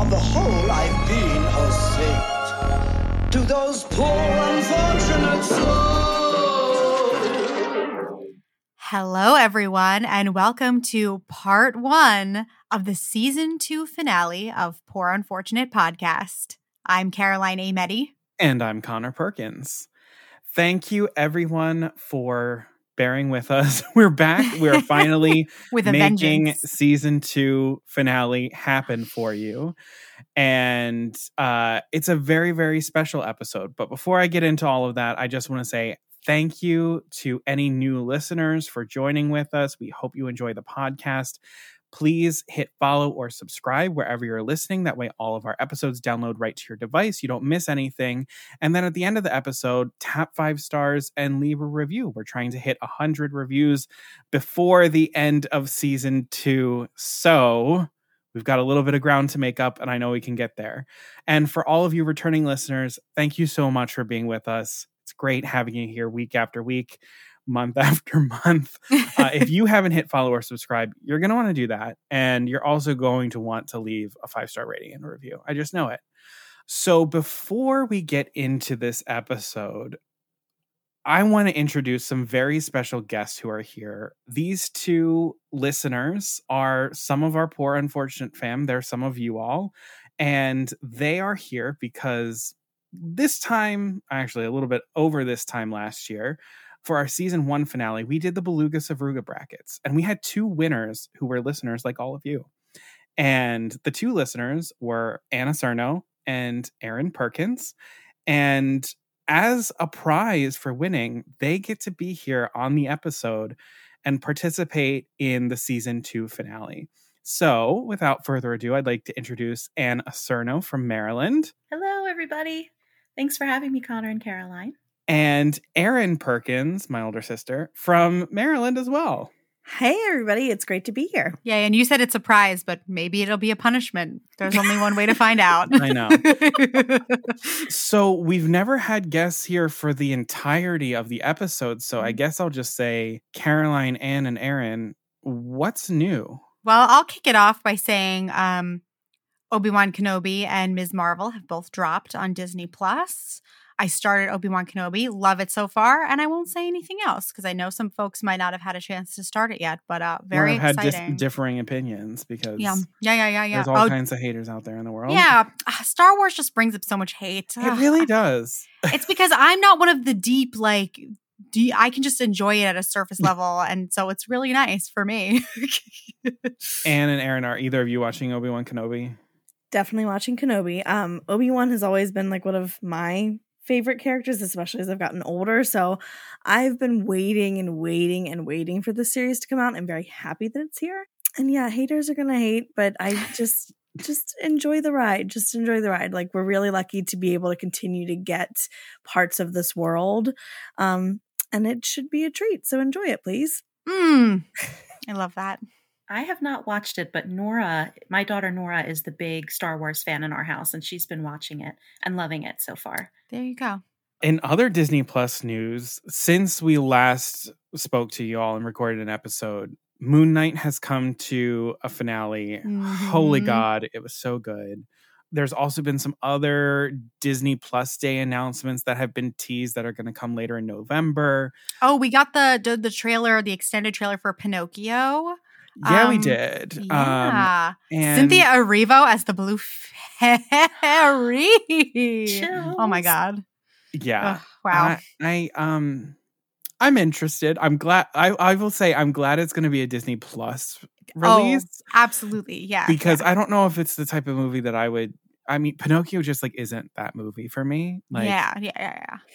On the whole, I've been a saint. To those poor unfortunate souls. Hello, everyone, and welcome to part one of the season two finale of Poor Unfortunate Podcast. I'm Caroline A. Meddy. And I'm Connor Perkins. Thank you, everyone, for bearing with us. We're back. We're finally with making vengeance. Season two finale happen for you. And it's a very, very special episode. But before I get into all of that, I just want to say thank you to any new listeners for joining with us. We hope you enjoy the podcast. Please hit follow or subscribe wherever you're listening. That way all of our episodes download right to your device. You don't miss anything. And then at the end of the episode, tap 5 stars and leave a review. We're trying to hit 100 reviews before the end of season two. So we've got a little bit of ground to make up, and I know we can get there. And for all of you returning listeners, thank you so much for being with us. It's great having you here week after week, month after month. If you haven't hit follow or subscribe, you're going to want to do that. And you're also going to want to leave a 5-star rating and review. I just know it. So before we get into this episode, I want to introduce some very special guests who are here. These two listeners are some of our Poor Unfortunate Fam. They're some of you all. And they are here because this time, actually a little bit over this time last year, for our season one finale, we did the Beluga Savruga Brackets, and we had two winners who were listeners like all of you. And the two listeners were Anne Acerno and Erin Perkins. And as a prize for winning, they get to be here on the episode and participate in the season two finale. So without further ado, I'd like to introduce Anne Acerno from Maryland. Hello, everybody. Thanks for having me, Connor and Caroline. And Erin Perkins, my older sister, from Maryland as well. Hey, everybody. It's great to be here. Yeah, and you said it's a prize, but maybe it'll be a punishment. There's only one way to find out. I know. So we've never had guests here for the entirety of the episode. So I guess I'll just say, Caroline, Anne, and Erin, what's new? Well, I'll kick it off by saying Obi-Wan Kenobi and Ms. Marvel have both dropped on Disney+. I started Obi-Wan Kenobi, love it so far, and I won't say anything else because I know some folks might not have had a chance to start it yet, but very exciting. I've had differing opinions because there's all kinds of haters out there in the world. Yeah, Star Wars just brings up so much hate. It really does. It's because I'm not one of the deep, I can just enjoy it at a surface level, and so it's really nice for me. Anne and Erin, are either of you watching Obi-Wan Kenobi? Definitely watching Kenobi. Obi-Wan has always been one of my favorite characters, especially as I've gotten older. So I've been waiting for the series to come out. I'm very happy that it's here. And yeah, haters are going to hate, but I just enjoy the ride. Just enjoy the ride. We're really lucky to be able to continue to get parts of this world. And it should be a treat. So enjoy it, please. I love that. I have not watched it, but Nora, my daughter Nora, is the big Star Wars fan in our house, and she's been watching it and loving it so far. There you go. In other Disney Plus news, since we last spoke to you all and recorded an episode, Moon Knight has come to a finale. Mm-hmm. Holy God, it was so good. There's also been some other Disney Plus Day announcements that have been teased that are going to come later in November. Oh, we got the trailer, the extended trailer for Pinocchio. Yeah, we did. Yeah. Cynthia Erivo as the Blue Fairy. Chills. Oh my God. Yeah. Ugh, wow. I'm interested. I'm glad. I will say I'm glad it's going to be a Disney Plus release. Oh, absolutely. Yeah. Because I don't know if it's the type of movie that Pinocchio just isn't that movie for me. Yeah.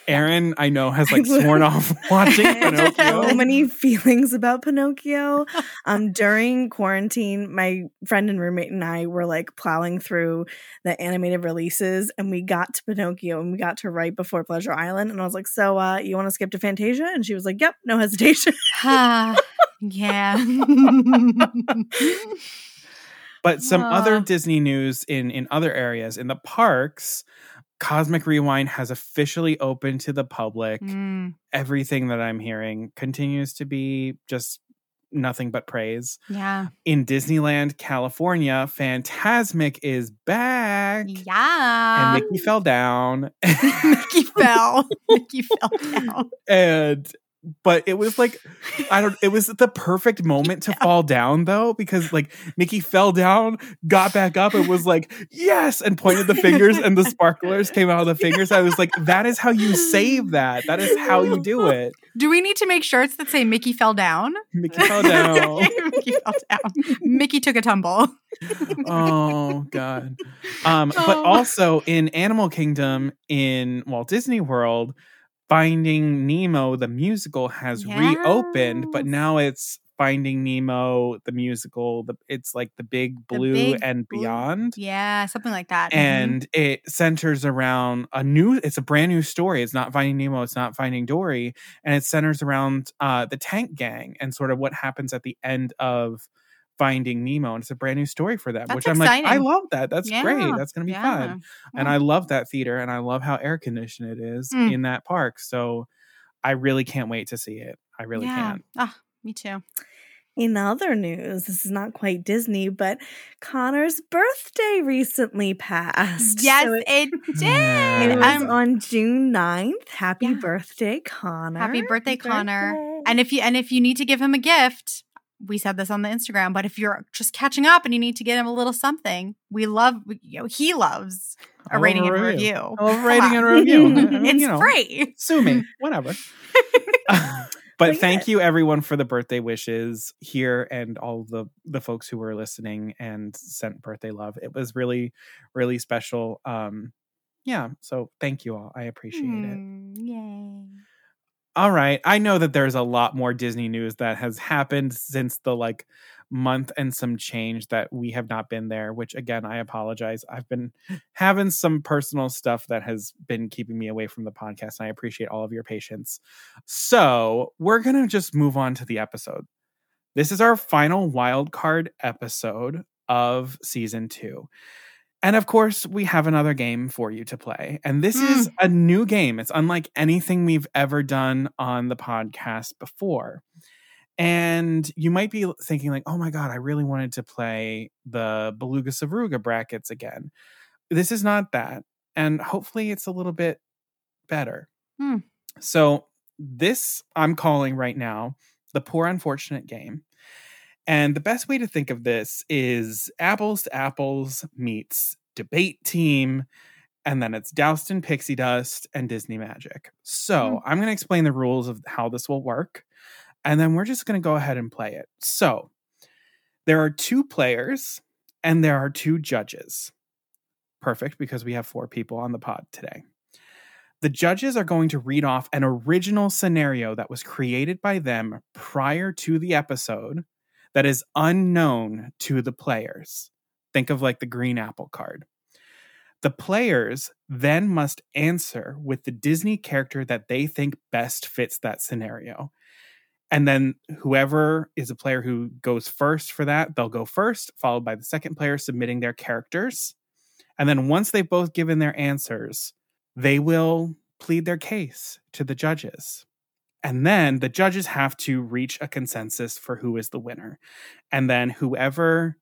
Erin, I know, has sworn off watching Pinocchio. So many feelings about Pinocchio. During quarantine, my friend and roommate and I were plowing through the animated releases, and we got to Pinocchio, and we got to right before Pleasure Island, and I was like, "So, you want to skip to Fantasia?" And she was like, "Yep, no hesitation." Yeah. But some other Disney news in other areas. In the parks, Cosmic Rewind has officially opened to the public. Everything that I'm hearing continues to be just nothing but praise. Yeah. In Disneyland, California, Fantasmic is back. Yeah. And Mickey fell down. Mickey fell. Mickey fell down. But it was like, it was the perfect moment to fall down, though, because like Mickey fell down, got back up, and was like, yes, and pointed the fingers, and the sparklers came out of the fingers. I was like, that is how you save that. That is how you do it. Do we need to make shirts that say Mickey fell down? Mickey fell down. Mickey fell down. Mickey took a tumble. Oh, God. But also in Animal Kingdom in Walt Disney World, Finding Nemo, the musical, has reopened, but now it's Finding Nemo, the musical. It's like the Big Blue and Beyond. Yeah, something like that. And it centers around it's a brand new story. It's not Finding Nemo. It's not Finding Dory. And it centers around the Tank Gang and sort of what happens at the end of Finding Nemo. And it's a brand new story for them, which I'm exciting. I love that. That's great. That's going to be fun. Yeah. And I love that theater, and I love how air conditioned it is in that park. So I really can't wait to see it. I really can. Ah, me too. In other news, this is not quite Disney, but Connor's birthday recently passed. Yes, so it did. It was on June 9th. Happy birthday, Connor. Happy birthday, Connor. Birthday. And if you need to give him a gift, we said this on the Instagram, but if you're just catching up and you need to get him a little something, he loves a rating and review. It's free. Sue me, whatever. But thank you everyone for the birthday wishes here and all the folks who were listening and sent birthday love. It was really, really special. So thank you all. I appreciate it. Yay. All right. I know that there's a lot more Disney news that has happened since the month and some change that we have not been there, which again, I apologize. I've been having some personal stuff that has been keeping me away from the podcast, and I appreciate all of your patience. So we're going to just move on to the episode. This is our final wildcard episode of season 2. And of course, we have another game for you to play. And this is a new game. It's unlike anything we've ever done on the podcast before. And you might be thinking oh my God, I really wanted to play the Beluga Savruga brackets again. This is not that. And hopefully it's a little bit better. So this I'm calling right now the Poor Unfortunate game. And the best way to think of this is apples to apples meets debate team, and then it's doused in pixie dust and Disney magic. So I'm going to explain the rules of how this will work, and then we're just going to go ahead and play it. So there are 2 players, and there are 2 judges. Perfect, because we have 4 people on the pod today. The judges are going to read off an original scenario that was created by them prior to the episode, that is unknown to the players. Think of the green apple card. The players then must answer with the Disney character that they think best fits that scenario. And then whoever is a player who goes first for that, they'll go first, followed by the second player submitting their characters. And then once they've both given their answers, they will plead their case to the judges. And then the judges have to reach a consensus for who is the winner. And then whoever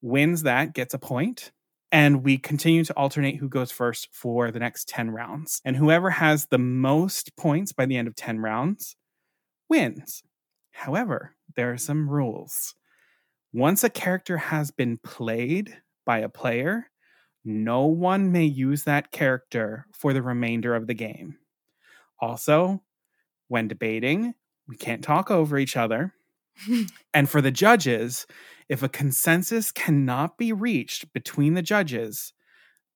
wins that gets a point. And we continue to alternate who goes first for the next 10 rounds. And whoever has the most points by the end of 10 rounds wins. However, there are some rules. Once a character has been played by a player, no one may use that character for the remainder of the game. Also, when debating, we can't talk over each other. And for the judges, if a consensus cannot be reached between the judges,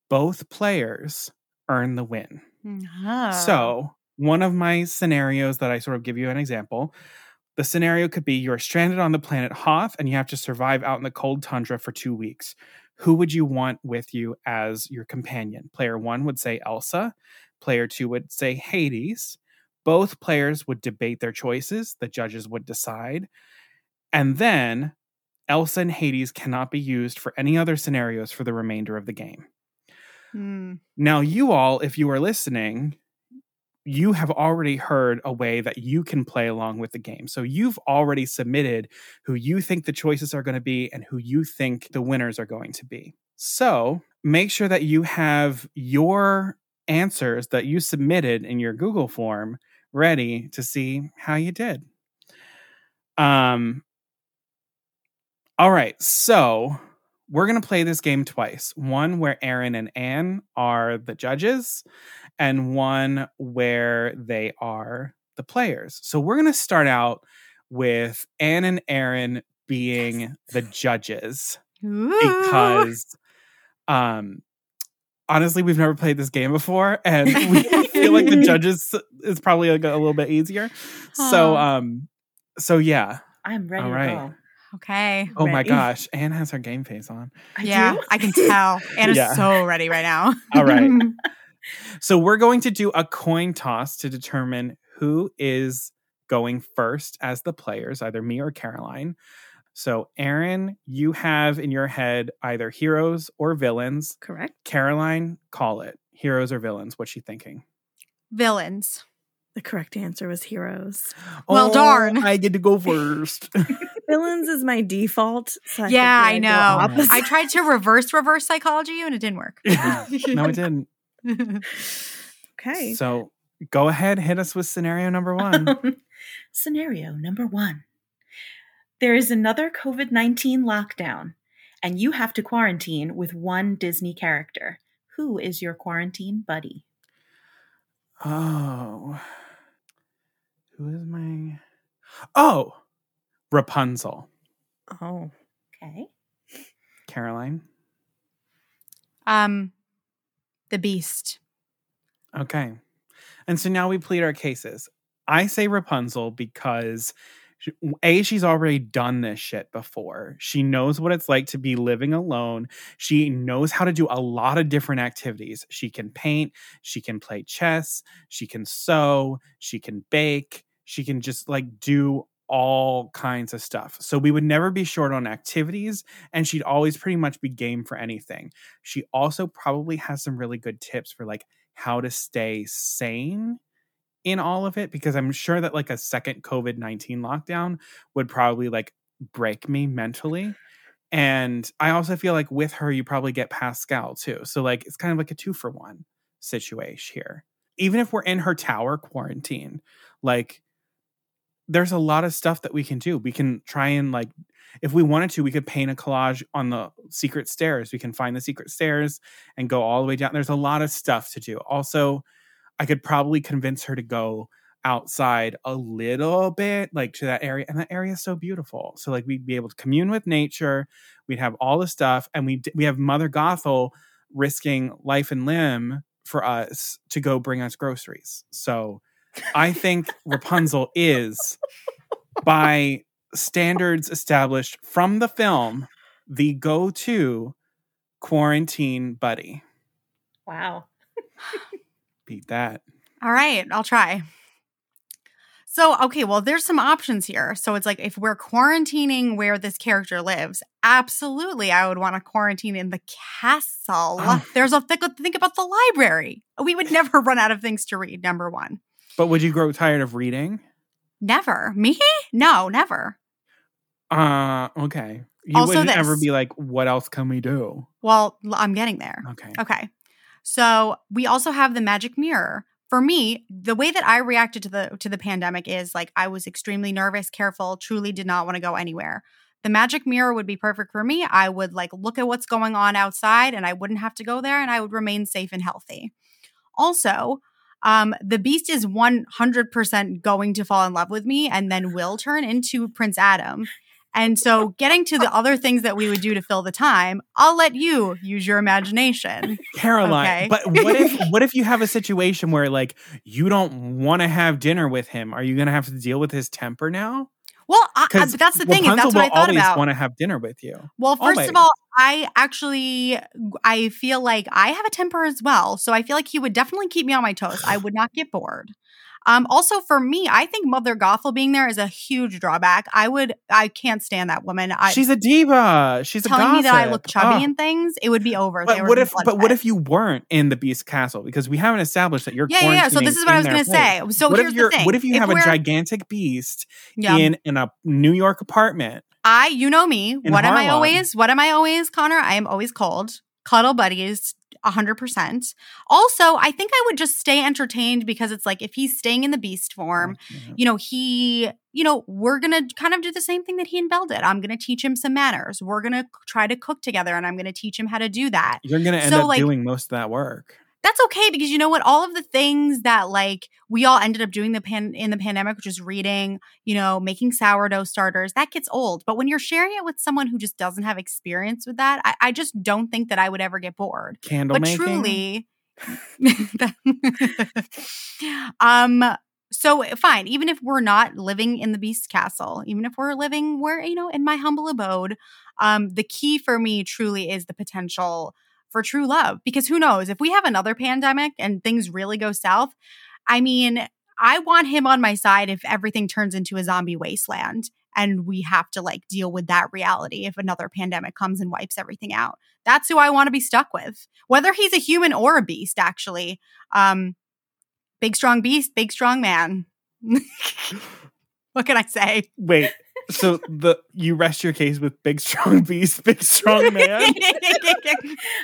both players earn the win. Uh-huh. So one of my scenarios that I sort of give you an example, the scenario could be you're stranded on the planet Hoth and you have to survive out in the cold tundra for 2 weeks. Who would you want with you as your companion? Player 1 would say Elsa. Player 2 would say Hades. Both players would debate their choices. The judges would decide. And then Elsa and Hades cannot be used for any other scenarios for the remainder of the game. Now, you all, if you are listening, you have already heard a way that you can play along with the game. So you've already submitted who you think the choices are going to be and who you think the winners are going to be. So make sure that you have your answers that you submitted in your Google form ready to see how you did. All right, so we're going to play this game twice. One where Erin and Anne are the judges, and one where they are the players. So we're going to start out with Anne and Erin being the judges. Ooh. Because honestly, we've never played this game before, and we feel like the judges is probably like a little bit easier. Aww. So yeah. I'm ready to go. Okay. Oh my gosh. Anne has her game face on. Yeah, I can tell. Anna's so ready right now. All right. So we're going to do a coin toss to determine who is going first as the players, either me or Caroline. So Erin, you have in your head either heroes or villains. Correct. Caroline, call it. Heroes or villains? What's she thinking? Villains. The correct answer was heroes. Well, darn. I get to go first. Villains is my default. So I know. I tried to reverse psychology and it didn't work. Yeah. No, it didn't. Okay. So go ahead, hit us with scenario number one. Scenario number one. There is another COVID-19 lockdown, and you have to quarantine with one Disney character. Who is your quarantine buddy? Oh. Who is my... Oh! Rapunzel. Oh. Okay. Caroline? The Beast. Okay. And so now we plead our cases. I say Rapunzel because, A, she's already done this shit before. She knows what it's like to be living alone. She knows how to do a lot of different activities. She can paint. She can play chess. She can sew. She can bake. She can just like do all kinds of stuff. So we would never be short on activities, and she'd always pretty much be game for anything. She also probably has some really good tips for like how to stay sane in all of it, because I'm sure that like a second COVID-19 lockdown would probably like break me mentally. And I also feel like with her, you probably get Pascal too. So like, it's kind of like a 2-for-1 situation here. Even if we're in her tower quarantine, like there's a lot of stuff that we can do. We can try and like, if we wanted to, we could paint a collage on the secret stairs. We can find the secret stairs and go all the way down. There's a lot of stuff to do. Also, I could probably convince her to go outside a little bit, like to that area. And that area is so beautiful. So like we'd be able to commune with nature. We'd have all the stuff. And we have Mother Gothel risking life and limb for us to go bring us groceries. So I think Rapunzel is, by standards established from the film, the go-to quarantine buddy. Wow. Beat that. All right, I'll try. So, okay, well, there's some options here. So it's like if we're quarantining where this character lives, absolutely I would want to quarantine in the castle. Oh. There's a think about the library. We would never run out of things to read, number one. But would you grow tired of reading? Never. Me? No, never. Okay. You also wouldn't ever be like, what else can we do? Well, I'm getting there. Okay. So we also have the magic mirror. For me, the way that I reacted to the pandemic is like I was extremely nervous, careful, truly did not want to go anywhere. The magic mirror would be perfect for me. I would like look at what's going on outside, and I wouldn't have to go there, and I would remain safe and healthy. Also, the Beast is 100% going to fall in love with me and then will turn into Prince Adam. And so getting to the other things that we would do to fill the time, I'll let you use your imagination. Caroline, okay? But what if you have a situation where like you don't want to have dinner with him? Are you going to have to deal with his temper now? Well, but that's the thing. Rapunzel, that's what I thought about. Want to have dinner with you. Well, first of all, I feel like I have a temper as well. So I feel like he would definitely keep me on my toes. I would not get bored. Also, for me, I think Mother Gothel being there is a huge drawback. I can't stand that woman. She's a diva. She's a gossip. Telling me that I look chubby and things, it would be over. But what if you weren't in the Beast Castle? Because we haven't established that you're quarantining. Yeah. So this is what I was going to say. So here's the thing. What if you have a gigantic beast in a New York apartment? You know me. What am I always, Connor? I am always cold. Cuddle buddies, 100%. Also, I think I would just stay entertained because it's like if he's staying in the beast form, we're going to kind of do the same thing that he and Belle did. I'm going to teach him some manners. We're going to try to cook together and I'm going to teach him how to do that. You're going to end up doing most of that work. That's okay because you know what? All of the things that we all ended up doing in the pandemic, which is reading, making sourdough starters, that gets old. But when you're sharing it with someone who just doesn't have experience with that, I just don't think that I would ever get bored. Candle making? So fine, even if we're not living in the Beast Castle, even if we're living where, in my humble abode, the key for me truly is the potential for true love, because who knows if we have another pandemic and things really go south. I mean, I want him on my side if everything turns into a zombie wasteland and we have to deal with that reality if another pandemic comes and wipes everything out. That's who I want to be stuck with, whether he's a human or a beast, actually. Big strong beast, big strong man. What can I say? Wait. So you rest your case with big strong beast, big strong man.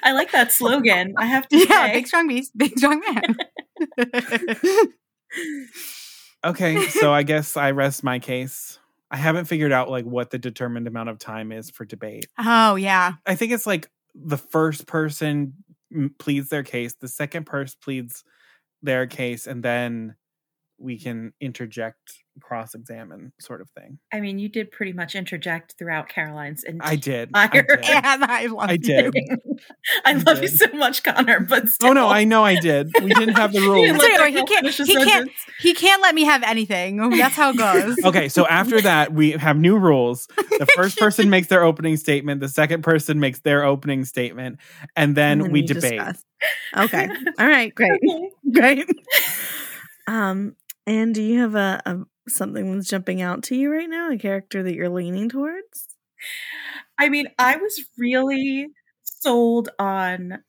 I like that slogan. I have to say, big strong beast, big strong man. Okay, so I guess I rest my case. I haven't figured out what the determined amount of time is for debate. Oh yeah, I think it's the first person pleads their case, the second person pleads their case, and then we can interject, cross-examine sort of thing. I mean, you did pretty much interject throughout Caroline's entire... I did. And I love you. I love you so much, Connor, but still. Oh, no, I know I did. We didn't have the rules. He can't let me have anything. That's how it goes. Okay, so after that, we have new rules. The first person makes their opening statement. The second person makes their opening statement. And then we debate. Discuss. Okay. All right. Great. And do you have a something that's jumping out to you right now, a character that you're leaning towards? I mean, I was really sold on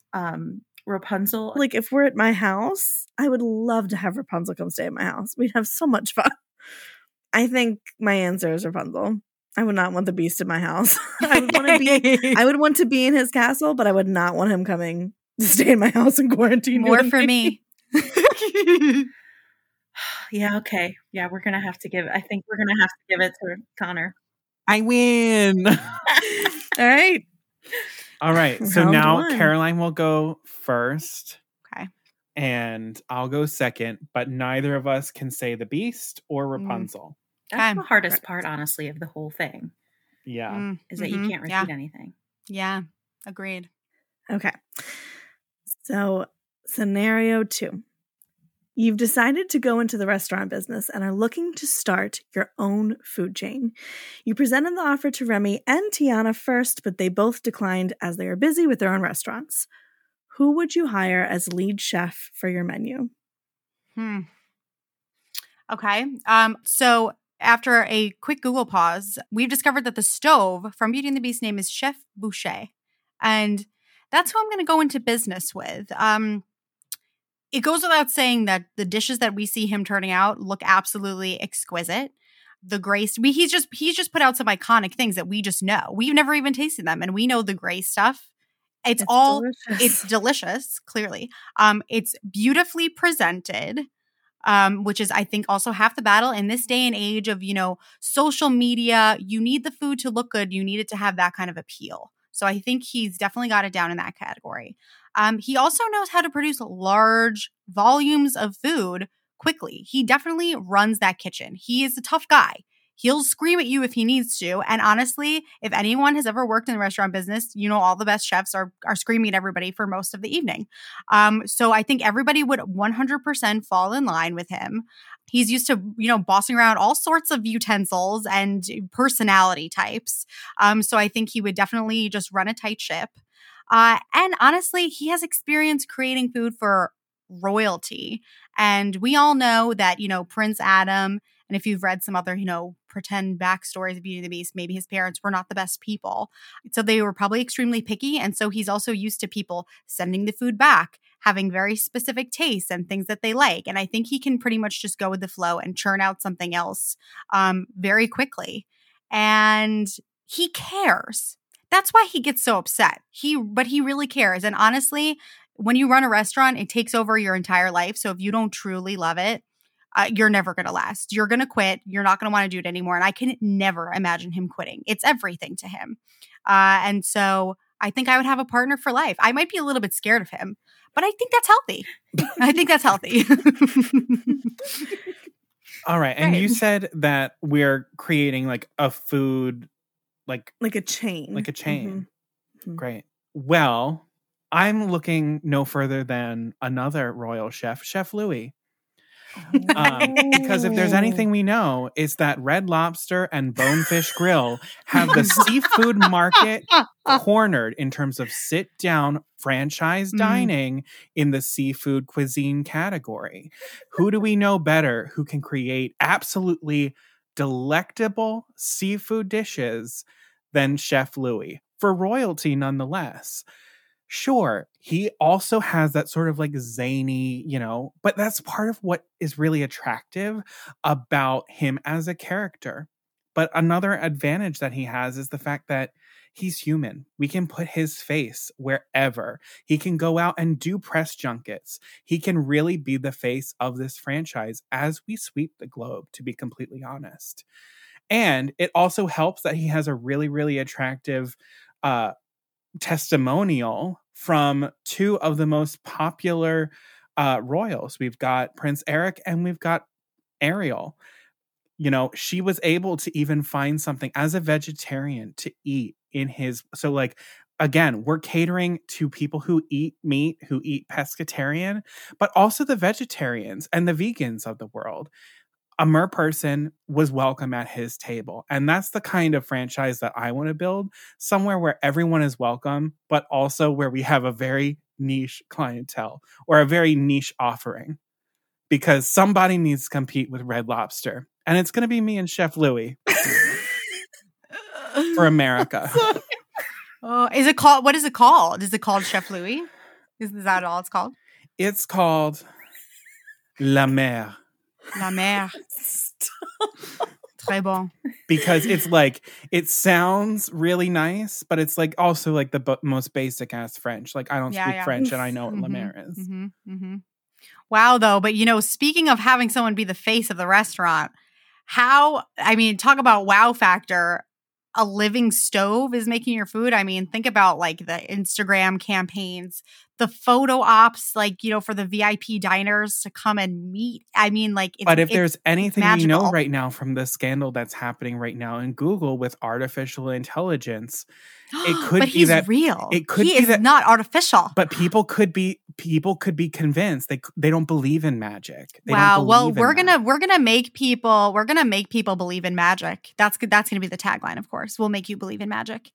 Rapunzel. If we're at my house, I would love to have Rapunzel come stay at my house. We'd have so much fun. I think my answer is Rapunzel. I would not want the beast at my house. I would want to be in his castle, but I would not want him coming to stay in my house in quarantine. More for me. Yeah, okay. Yeah, we're going to have to give it to Connor. I win. All right. So now Caroline will go first. Okay. And I'll go second, but neither of us can say the beast or Rapunzel. That's the hardest part, honestly, of the whole thing. Yeah. Is that you can't repeat anything. Yeah. Agreed. Okay. So scenario 2. You've decided to go into the restaurant business and are looking to start your own food chain. You presented the offer to Remy and Tiana first, but they both declined as they are busy with their own restaurants. Who would you hire as lead chef for your menu? Okay. So after a quick Google pause, we've discovered that the stove from Beauty and the Beast's name is Chef Boucher. And that's who I'm going to go into business with. It goes without saying that the dishes that we see him turning out look absolutely exquisite. The Grey, he's just put out some iconic things that we just know. We've never even tasted them, and we know the Grey stuff. It's delicious, clearly. It's beautifully presented, which is, I think, also half the battle in this day and age of, social media. You need the food to look good. You need it to have that kind of appeal. So I think he's definitely got it down in that category. He also knows how to produce large volumes of food quickly. He definitely runs that kitchen. He is a tough guy. He'll scream at you if he needs to. And honestly, if anyone has ever worked in the restaurant business, all the best chefs are screaming at everybody for most of the evening. So I think everybody would 100% fall in line with him. He's used to, bossing around all sorts of utensils and personality types. So I think he would definitely just run a tight ship. And honestly, he has experience creating food for royalty. And we all know that, you know, Prince Adam, and if you've read some other, you know, pretend backstories of Beauty and the Beast, maybe his parents were not the best people. So they were probably extremely picky. And so he's also used to people sending the food back, having very specific tastes and things that they like. And I think he can pretty much just go with the flow and churn out something else very quickly. And he cares. That's why he gets so upset. But he really cares. And honestly, when you run a restaurant, it takes over your entire life. So if you don't truly love it, you're never going to last. You're going to quit. You're not going to want to do it anymore. And I can never imagine him quitting. It's everything to him. And so I think I would have a partner for life. I might be a little bit scared of him, but I think that's healthy. I think that's healthy. All right. And you said that we're creating like a food, like a chain. Like a chain. Mm-hmm. Great. Well, I'm looking no further than another royal chef, Chef Louis. Because if there's anything we know, it's that Red Lobster and Bonefish Grill have the seafood market cornered in terms of sit-down franchise dining in the seafood cuisine category. Who do we know better who can create absolutely delectable seafood dishes than Chef Louis, for royalty nonetheless? Sure, he also has that sort of like zany, you know, but that's part of what is really attractive about him as a character. But another advantage that he has is the fact that he's human. We can put his face wherever. He can go out and do press junkets. He can really be the face of this franchise as we sweep the globe, to be completely honest. And it also helps that he has a really, really attractive testimonial from two of the most popular royals. We've got Prince Eric and we've got Ariel. You know, she was able to even find something as a vegetarian to eat in his. So like, again, we're catering to people who eat meat, who eat pescatarian, but also the vegetarians and the vegans of the world. A mer person was welcome at his table. And that's the kind of franchise that I want to build, somewhere where everyone is welcome, but also where we have a very niche clientele or a very niche offering, because somebody needs to compete with Red Lobster. And it's going to be me and Chef Louis for America. Oh, is it called? What is it called? Is it called Chef Louis? Is that all it's called? It's called La Mer. La Mer. Très bon. Because it's like, it sounds really nice, but it's like also like the most basic ass French. Like I don't speak French and I know what La Mer is. Wow, though. But you know, speaking of having someone be the face of the restaurant, talk about wow factor. A living stove is making your food. I mean, think about like the Instagram campaigns, the photo ops, like, you know, for the VIP diners to come and meet. I mean, like, it's, but if there's anything we know right now from the scandal that's happening right now in Google with artificial intelligence, it could be that real. It could be that not artificial. But people could be convinced they don't believe in magic. Wow. Well, we're gonna make people believe in magic. That's gonna be the tagline, of course. We'll make you believe in magic.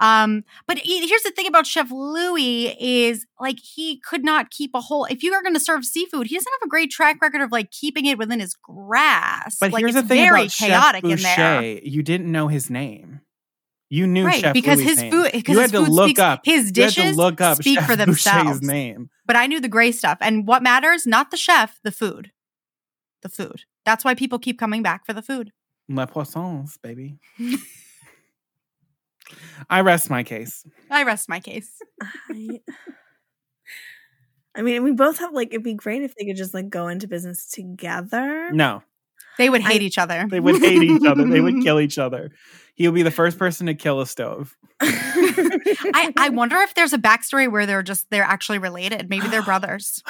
But here's the thing about Chef Louis is like he could not keep a whole. If you are going to serve seafood, he doesn't have a great track record of like keeping it within his grasp. But like, here's the thing about Chef Boucher: you didn't know his name. You knew Chef because Louis' name. You had to look up speak Chef for themselves. Boucher's name. But I knew the gray stuff, and what matters not the chef, the food, the food. That's why people keep coming back for the food. La poissons, baby. I rest my case. I mean, we both have, like, it'd be great if they could just, like, go into business together. No. They would hate each other. They would hate each other. They would kill each other. He would be the first person to kill a stove. I wonder if there's a backstory where they're actually related. Maybe they're brothers.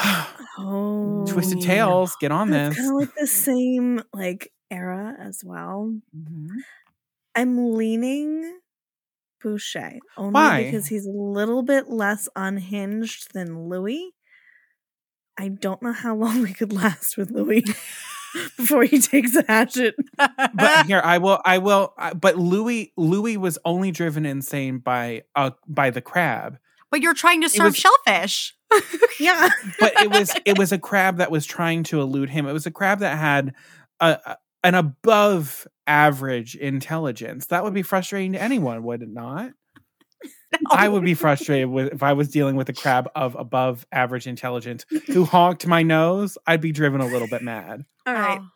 Oh. Twisted Tales, get on this. Kind of like the same, like, era as well. Mm-hmm. I'm leaning Boucher. Only Why? Because he's a little bit less unhinged than Louis. I don't know how long we could last with Louis before he takes a hatchet. But here, I will. But Louis was only driven insane by the crab. But you're trying to serve shellfish. Yeah. But it was a crab that was trying to elude him. It was a crab that had an above average intelligence. That would be frustrating to anyone, would it not? No. I would be frustrated if I was dealing with a crab of above average intelligence who honked my nose. I'd be driven a little bit mad. All right. Oh.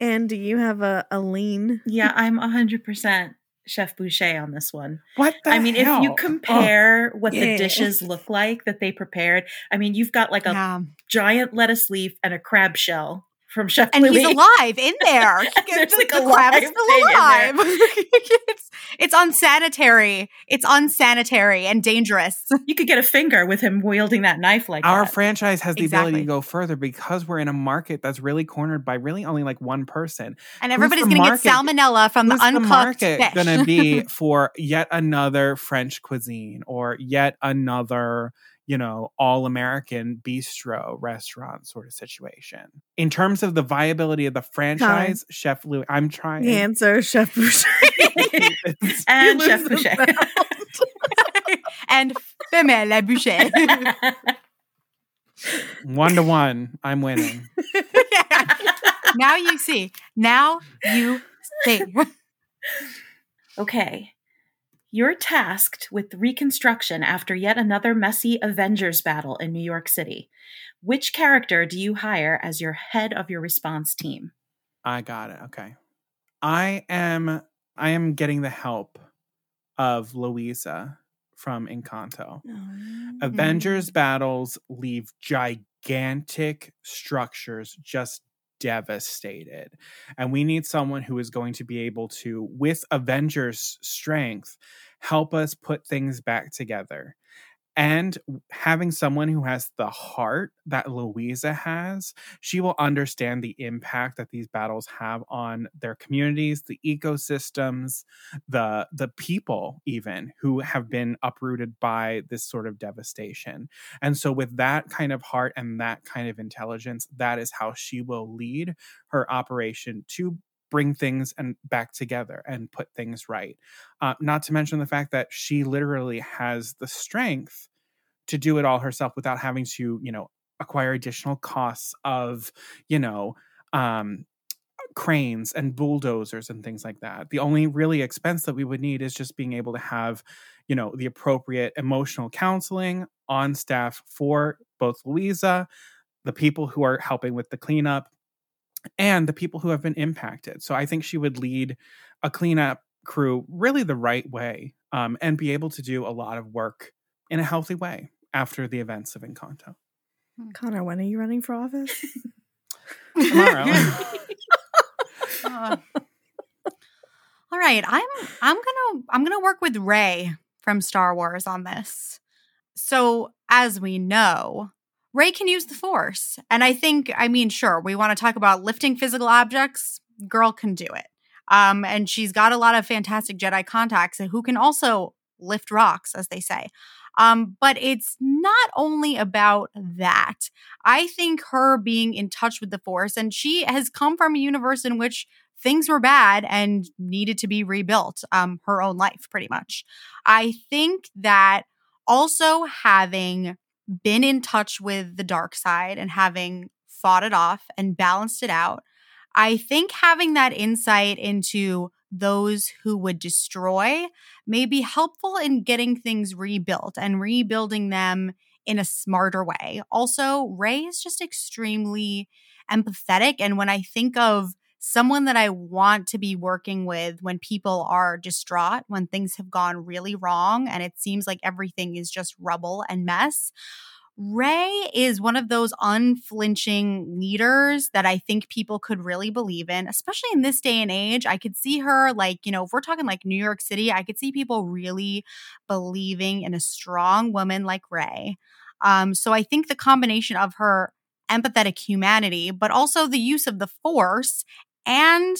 And do you have a lean? Yeah, I'm 100% Chef Boucher on this one. What the hell? I mean, if you compare what the dishes look like that they prepared, I mean, you've got like a giant lettuce leaf and a crab shell from Chef Louis. And he's alive in there. There's like a crab is still alive. It's unsanitary. It's unsanitary and dangerous. You could get a finger with him wielding that knife like that. Our franchise has the ability to go further because we're in a market that's really cornered by really only like one person. And everybody's going to get salmonella from the uncooked fish. Who's the market going to be for yet another French cuisine or yet another, you know, all-American bistro restaurant sort of situation? In terms of the viability of the franchise, Chef Louis, I'm trying. The answer, Chef Boucher. And Chef Boucher. And Femme La Boucher. 1-1. I'm winning. Now you see. Now you see. Okay. You're tasked with reconstruction after yet another messy Avengers battle in New York City. Which character do you hire as your head of your response team? I got it. Okay. I am getting the help of Luisa from Encanto. Mm-hmm. Avengers battles leave gigantic structures just devastated, and we need someone who is going to be able to, with Avengers strength, help us put things back together. And having someone who has the heart that Luisa has, she will understand the impact that these battles have on their communities, the ecosystems, the people even who have been uprooted by this sort of devastation. And so with that kind of heart and that kind of intelligence, that is how she will lead her operation to bring things and back together and put things right. Not to mention the fact that she literally has the strength to do it all herself without having to, you know, acquire additional costs of, you know, cranes and bulldozers and things like that. The only really expense that we would need is just being able to have, you know, the appropriate emotional counseling on staff for both Luisa, the people who are helping with the cleanup, and the people who have been impacted. So I think she would lead a cleanup crew really the right way, and be able to do a lot of work in a healthy way after the events of Encanto. Connor, when are you running for office? Tomorrow. All right, I'm gonna work with Rey from Star Wars on this. So as we know, Rey can use the Force. And I think, I mean, sure, we want to talk about lifting physical objects. Girl can do it. And she's got a lot of fantastic Jedi contacts who can also lift rocks, as they say. But it's not only about that. I think her being in touch with the Force, and she has come from a universe in which things were bad and needed to be rebuilt, her own life, pretty much. I think that also having been in touch with the dark side and having fought it off and balanced it out, I think having that insight into those who would destroy may be helpful in getting things rebuilt and rebuilding them in a smarter way. Also, Rey is just extremely empathetic. And when I think of someone that I want to be working with when people are distraught, when things have gone really wrong and it seems like everything is just rubble and mess, Rey is one of those unflinching leaders that I think people could really believe in, especially in this day and age. I could see her, like, you know, if we're talking like New York City, I could see people really believing in a strong woman like Rey. So I think the combination of her empathetic humanity, but also the use of the Force and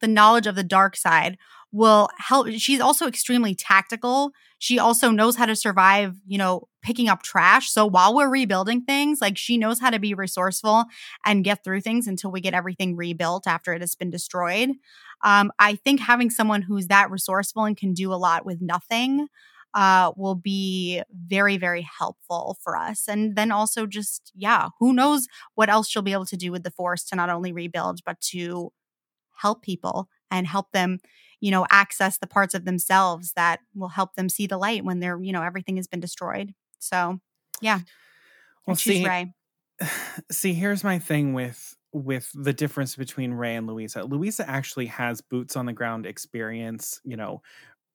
the knowledge of the dark side will help. She's also extremely tactical. She also knows how to survive, you know, picking up trash. So while we're rebuilding things, like, she knows how to be resourceful and get through things until we get everything rebuilt after it has been destroyed. I think having someone who's that resourceful and can do a lot with nothing will be very, very helpful for us. And then also just, yeah, who knows what else she'll be able to do with the Force to not only rebuild, but to help people and help them, you know, access the parts of themselves that will help them see the light when they're, you know, everything has been destroyed. So, yeah. Well, see, Rey. See, here's my thing with the difference between Rey and Luisa. Luisa actually has boots on the ground experience, you know,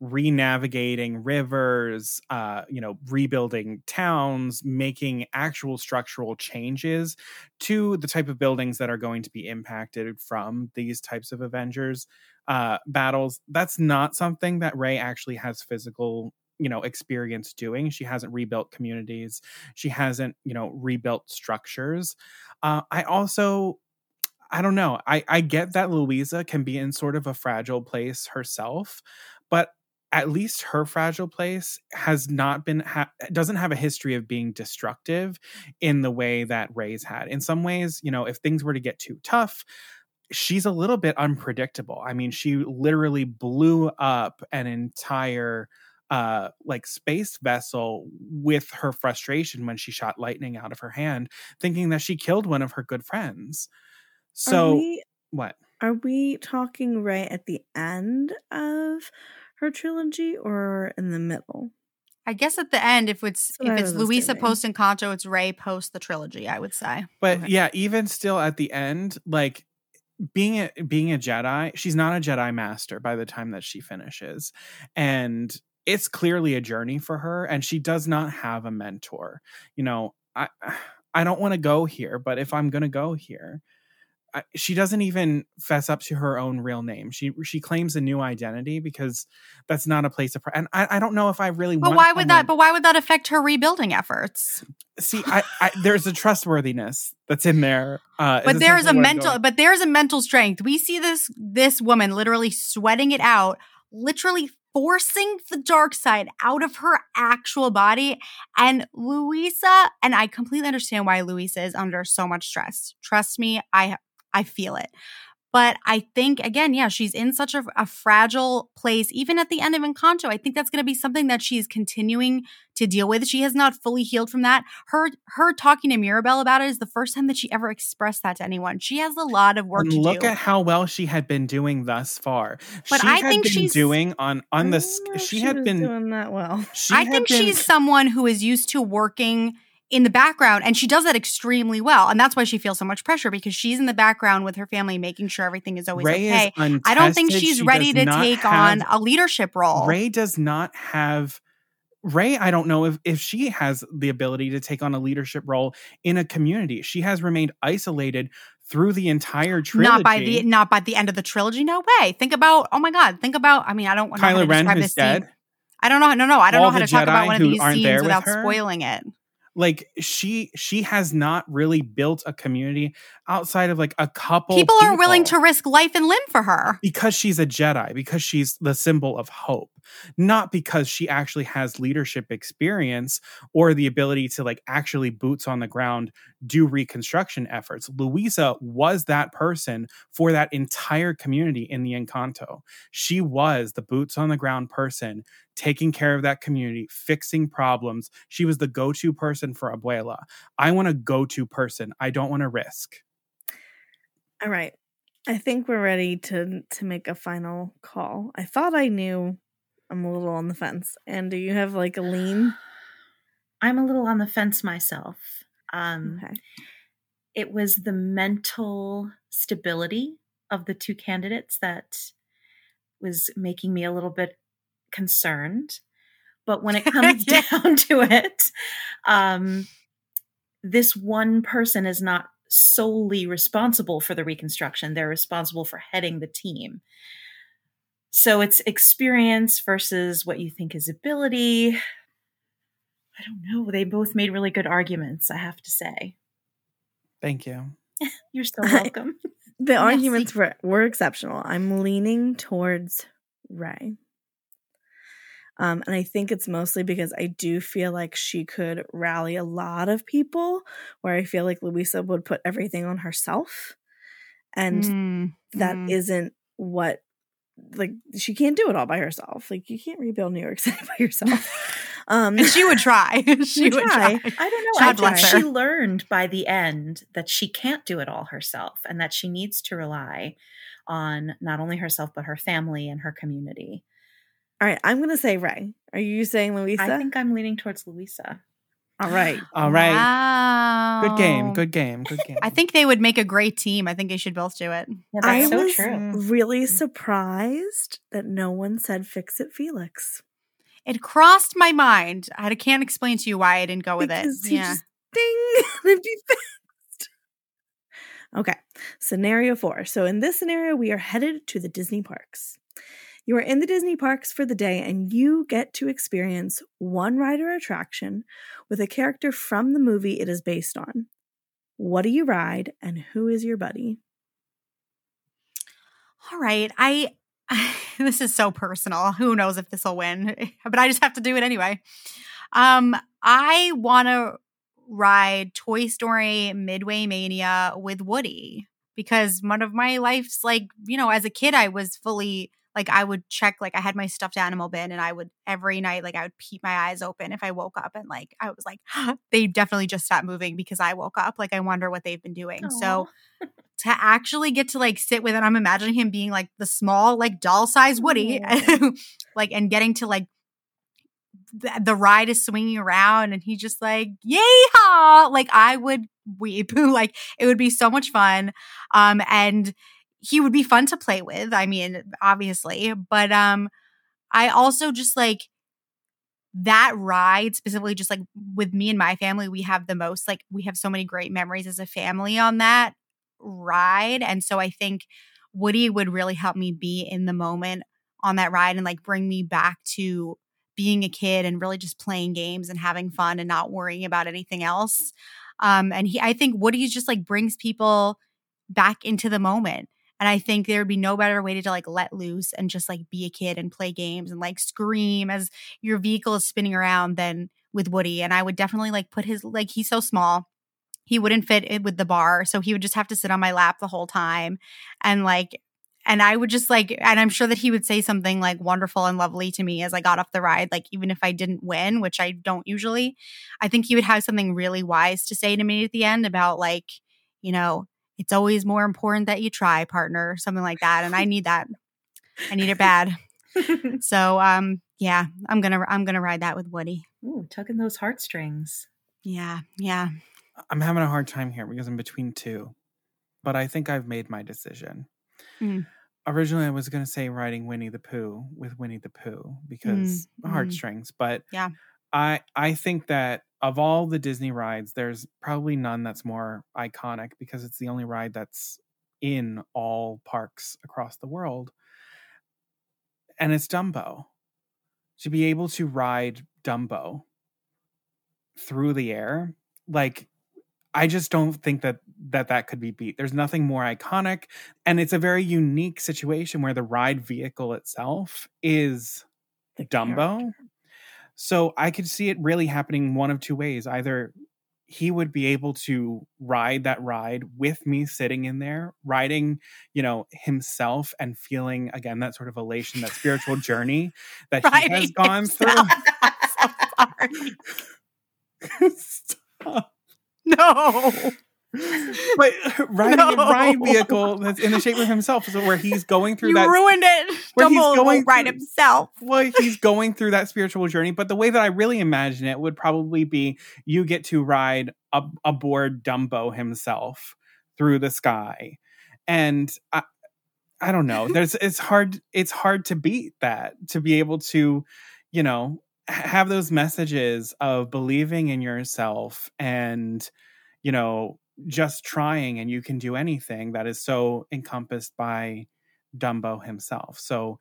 renavigating rivers, you know, rebuilding towns, making actual structural changes to the type of buildings that are going to be impacted from these types of Avengers battles. That's not something that Rey actually has physical, you know, experience doing. She hasn't rebuilt communities. She hasn't, you know, rebuilt structures. I don't know. I get that Luisa can be in sort of a fragile place herself, but at least her fragile place has not been, doesn't have a history of being destructive in the way that Rey's had. In some ways, you know, if things were to get too tough, she's a little bit unpredictable. I mean, she literally blew up an entire like space vessel with her frustration when she shot lightning out of her hand, thinking that she killed one of her good friends. So are we talking Rey at the end of her trilogy or in the middle? I guess at the end, if it's Luisa post Encanto, it's Rey post the trilogy, I would say. But yeah, even still at the end, like being a Jedi, she's not a Jedi master by the time that she finishes. And it's clearly a journey for her, and she does not have a mentor. You know, I don't want to go here, but if I'm going to go here, she doesn't even fess up to her own real name. She claims a new identity because that's not a place of... And I don't know if I really want... But why would that affect her rebuilding efforts? See, there's a trustworthiness that's in there. But there's a mental strength. We see this woman literally sweating it out, literally forcing the dark side out of her actual body. And Luisa... And I completely understand why Luisa is under so much stress. Trust me, I feel it. But I think, again, yeah, she's in such a fragile place. Even at the end of Encanto, I think that's going to be something that she's continuing to deal with. She has not fully healed from that. Her talking to Mirabelle about it is the first time that she ever expressed that to anyone. She has a lot of work to do. Look at how well she had been doing thus far. But I think she's doing on the... She had been doing that well. I think she's someone who is used to working in the background, and she does that extremely well, and that's why she feels so much pressure, because she's in the background with her family making sure everything is always okay. I don't think she's ready to take on a leadership role. I don't know if she has the ability to take on a leadership role in a community. She has remained isolated through the entire trilogy. Not by the end of the trilogy, no way. Think about I mean, I don't want to describe this scene. I don't know. No, I don't know how to talk about one of these scenes without spoiling it. Like, she has not really built a community outside of, like, a couple people. Are willing to risk life and limb for her. Because she's a Jedi, because she's the symbol of hope, not because she actually has leadership experience or the ability to, like, actually boots on the ground do reconstruction efforts. Luisa was that person for that entire community in the Encanto. She was the boots on the ground person, taking care of that community, fixing problems. She was the go-to person for Abuela. I want a go-to person. I don't want to risk. All right. I think we're ready to make a final call. I thought I knew. I'm a little on the fence. And do you have, like, a lean? I'm a little on the fence myself. Okay. It was the mental stability of the two candidates that was making me a little bit concerned, but when it comes down to it, this one person is not solely responsible for the reconstruction. They're responsible for heading the team. So it's experience versus what you think is ability. I don't know. They both made really good arguments, I have to say. Thank you. You're so welcome. The arguments were exceptional. I'm leaning towards Rey. And I think it's mostly because I do feel like she could rally a lot of people, where I feel like Luisa would put everything on herself. And that isn't what like she can't do it all by herself. Like you can't rebuild New York City by yourself. And she would try. She would try. I don't know. God bless her. She learned by the end that she can't do it all herself and that she needs to rely on not only herself, but her family and her community. All right. I'm going to say Rey. Are you saying Luisa? I think I'm leaning towards Luisa. All right. All right. Wow. Good game. I think they would make a great team. I think they should both do it. Yeah, I was really surprised that no one said Fix It Felix. It crossed my mind. I can't explain to you why I didn't go with it. Yeah. Just ding. It'd be fixed. Okay. Scenario 4. So in this scenario, we are headed to the Disney parks. You are in the Disney parks for the day, and you get to experience one ride or attraction with a character from the movie it is based on. What do you ride, and who is your buddy? All right. This is so personal. Who knows if this will win, but I just have to do it anyway. I want to ride Toy Story Midway Mania with Woody because one of my life's as a kid, I was fully – I would check, I had my stuffed animal bin and I would every night, I would peep my eyes open if I woke up and I was they definitely just stopped moving because I woke up. I wonder what they've been doing. Aww. So to actually get to sit with it, I'm imagining him being the small, doll size Woody, and getting to the ride is swinging around and he just yee-haw! I would weep. It would be so much fun. And he would be fun to play with. I mean, obviously, but I also just that ride specifically just with me and my family, we have the most, we have so many great memories as a family on that ride. And so I think Woody would really help me be in the moment on that ride and bring me back to being a kid and really just playing games and having fun and not worrying about anything else. I think Woody just brings people back into the moment. And I think there would be no better way to let loose and just be a kid and play games and scream as your vehicle is spinning around than with Woody. And I would definitely put his he's so small. He wouldn't fit in with the bar. So he would just have to sit on my lap the whole time. And and I would just and I'm sure that he would say something wonderful and lovely to me as I got off the ride. Even if I didn't win, which I don't usually, I think he would have something really wise to say to me at the end about it's always more important that you try, partner, or something like that. And I need that. I need it bad. So, I'm gonna ride that with Woody. Ooh, tugging those heartstrings. Yeah, yeah. I'm having a hard time here because I'm between two, but I think I've made my decision. Mm. Originally, I was gonna say riding Winnie the Pooh with Winnie the Pooh because heartstrings. But yeah, I think that. Of all the Disney rides, there's probably none that's more iconic because it's the only ride that's in all parks across the world. And it's Dumbo. To be able to ride Dumbo through the air, I just don't think that could be beat. There's nothing more iconic. And it's a very unique situation where the ride vehicle itself is the Dumbo. Character. So I could see it really happening one of two ways. Either he would be able to ride that ride with me sitting in there, riding, himself and feeling, again, that sort of elation, that spiritual journey that he has gone himself. Through. Stop. No. But riding a ride vehicle that's in the shape of himself is where he's going through You ruined it. Dumbo will ride himself. Well, he's going through that spiritual journey. But the way that I really imagine it would probably be you get to ride aboard Dumbo himself through the sky. And I don't know. It's hard to beat that, to be able to, have those messages of believing in yourself and, just trying and you can do anything that is so encompassed by Dumbo himself. So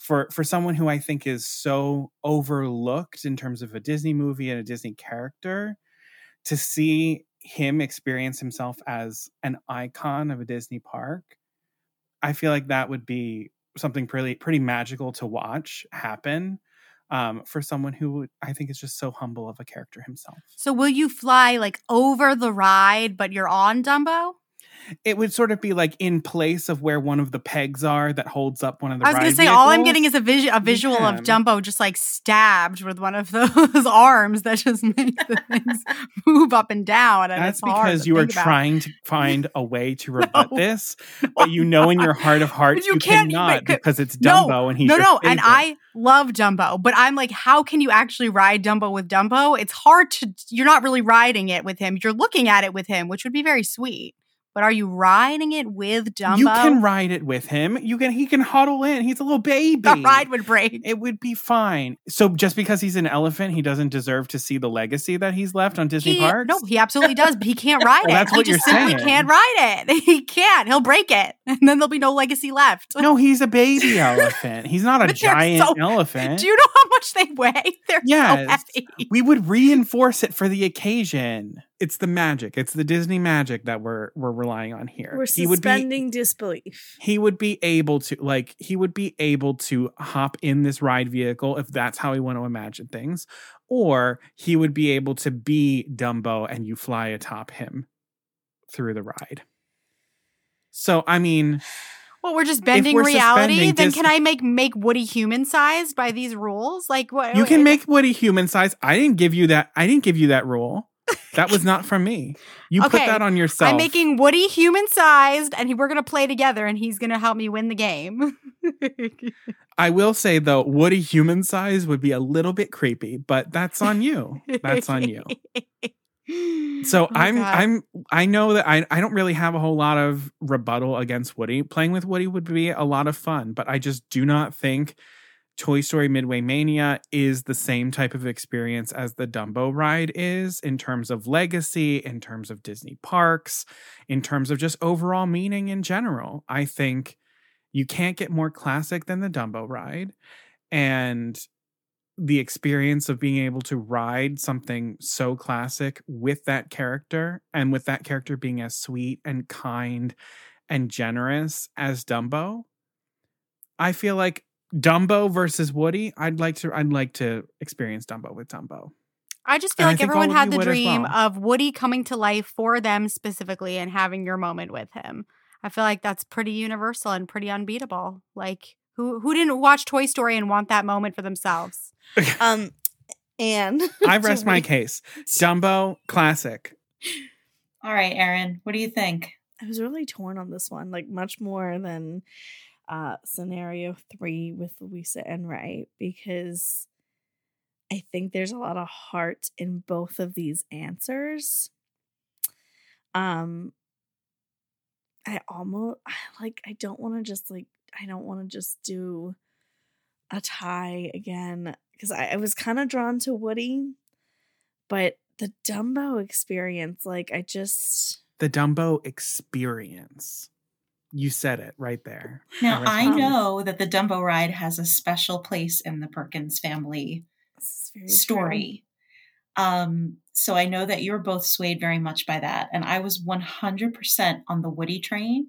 for someone who I think is so overlooked in terms of a Disney movie and a Disney character, to see him experience himself as an icon of a Disney park, I feel like that would be something pretty magical to watch happen. For someone who I think is just so humble of a character himself. So will you fly over the ride, but you're on Dumbo? it would sort of be like in place of where one of the pegs are that holds up one of the ride vehicles. I was going to say, all I'm getting is a visual of Dumbo just like stabbed with one of those arms that just make the things move up and down. And that's because you are trying to find a way to rebut this, but you know in your heart of hearts you cannot because it's Dumbo and he's your favorite. And I love Dumbo, but I'm like, how can you actually ride Dumbo with Dumbo? It's hard to, you're not really riding it with him. You're looking at it with him, which would be very sweet. But are you riding it with Dumbo? You can ride it with him. He can huddle in. He's a little baby. The ride would break. It would be fine. So just because he's an elephant, he doesn't deserve to see the legacy that he's left on Disney parks? No, he absolutely does, but he can't ride it. That's what you're saying. He simply can't ride it. He can't. He'll break it. And then there'll be no legacy left. No, he's a baby elephant. He's not a giant elephant. Do you know how much they weigh? They're so heavy. We would reinforce it for the occasion. It's the magic. It's the Disney magic that we're relying on here. We're suspending disbelief. He would be able to hop in this ride vehicle if that's how we want to imagine things, or he would be able to be Dumbo and you fly atop him through the ride. So, I mean, we're just bending reality. Then can I make Woody human sized by these rules? Like what? You can make Woody human sized. I didn't give you that rule. That was not from me. You put that on yourself. I'm making Woody human-sized, and we're going to play together, and he's going to help me win the game. I will say, though, Woody human-sized would be a little bit creepy, but that's on you. That's on you. So I know that I don't really have a whole lot of rebuttal against Woody. Playing with Woody would be a lot of fun, but I just do not think Toy Story Midway Mania is the same type of experience as the Dumbo ride is in terms of legacy, in terms of Disney parks, in terms of just overall meaning in general. I think you can't get more classic than the Dumbo ride. And the experience of being able to ride something so classic with that character, and with that character being as sweet and kind and generous as Dumbo, I feel like Dumbo versus Woody, I'd like to experience Dumbo with Dumbo. I just feel like everyone had the dream of Woody coming to life for them specifically and having your moment with him. I feel like that's pretty universal and pretty unbeatable. Like who didn't watch Toy Story and want that moment for themselves? And I rest my case. Dumbo classic. All right, Erin, what do you think? I was really torn on this one, like much more than scenario 3 with Luisa and Rey, because I think there's a lot of heart in both of these answers. I don't want to just do a tie again, because I was kind of drawn to Woody, but the Dumbo experience, the Dumbo experience. You said it right there. Now, I know that the Dumbo ride has a special place in the Perkins family story. So I know that you're both swayed very much by that. And I was 100% on the Woody train.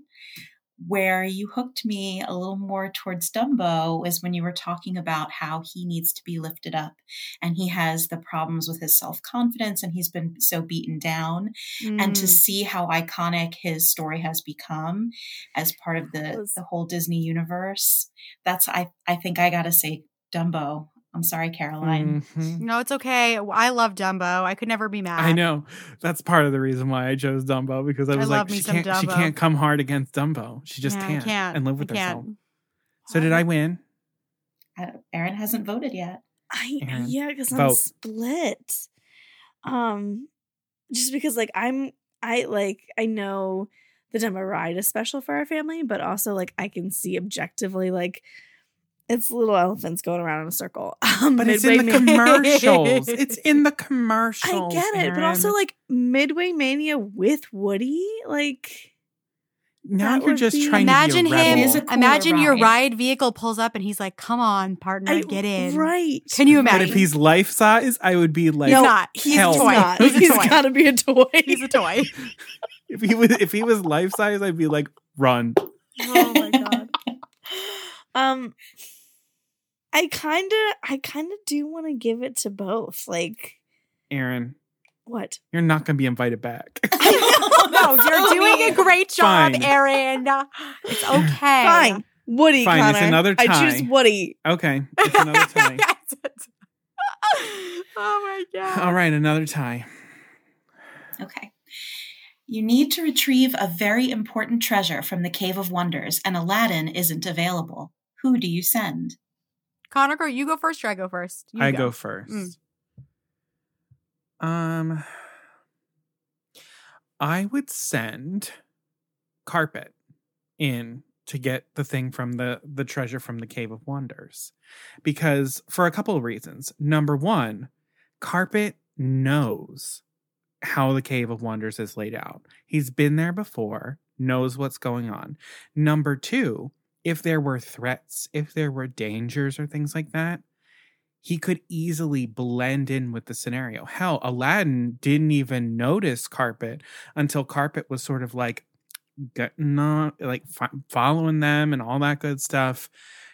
Where you hooked me a little more towards Dumbo is when you were talking about how he needs to be lifted up and he has the problems with his self-confidence and he's been so beaten down. Mm. And to see how iconic his story has become as part of the whole Disney universe, that's, I think I got to say Dumbo. I'm sorry, Caroline. Mm-hmm. No, it's okay. I love Dumbo. I could never be mad. I know. That's part of the reason why I chose Dumbo, because I was like, she can't come hard against Dumbo. She just can't and live with herself. So did I win? Erin hasn't voted yet. Because I'm split. Just because I know the Dumbo ride is special for our family, but also I can see objectively it's little elephants going around in a circle. But it's in the commercials. It's in the commercials. I get it. Erin. But also Midway Mania with Woody, now you're just trying to be a rebel. Imagine your ride vehicle pulls up and he's like, "Come on, partner, get in." Right. Can you imagine? But if he's life size, I would be like, he's not. He's got to be a toy. He's a toy. If he was life size, I'd be like, "Run." Oh my God. I kind of do want to give it to both. Erin, What? You're not going to be invited back. No, you're doing a great job, Erin. It's okay. Fine. Woody, fine, Connor. It's another tie. I choose Woody. Okay. It's another tie. Oh, my God. All right. Another tie. Okay. You need to retrieve a very important treasure from the Cave of Wonders, and Aladdin isn't available. Who do you send? Connor, you go first or I go first? I go first. Mm. I would send Carpet in to get the thing from the treasure from the Cave of Wonders. Because for a couple of reasons. Number one, Carpet knows how the Cave of Wonders is laid out. He's been there before, knows what's going on. Number two, if there were threats, if there were dangers or things like that, he could easily blend in with the scenario. Hell, Aladdin didn't even notice Carpet until Carpet was sort of like getting on, like following them and all that good stuff.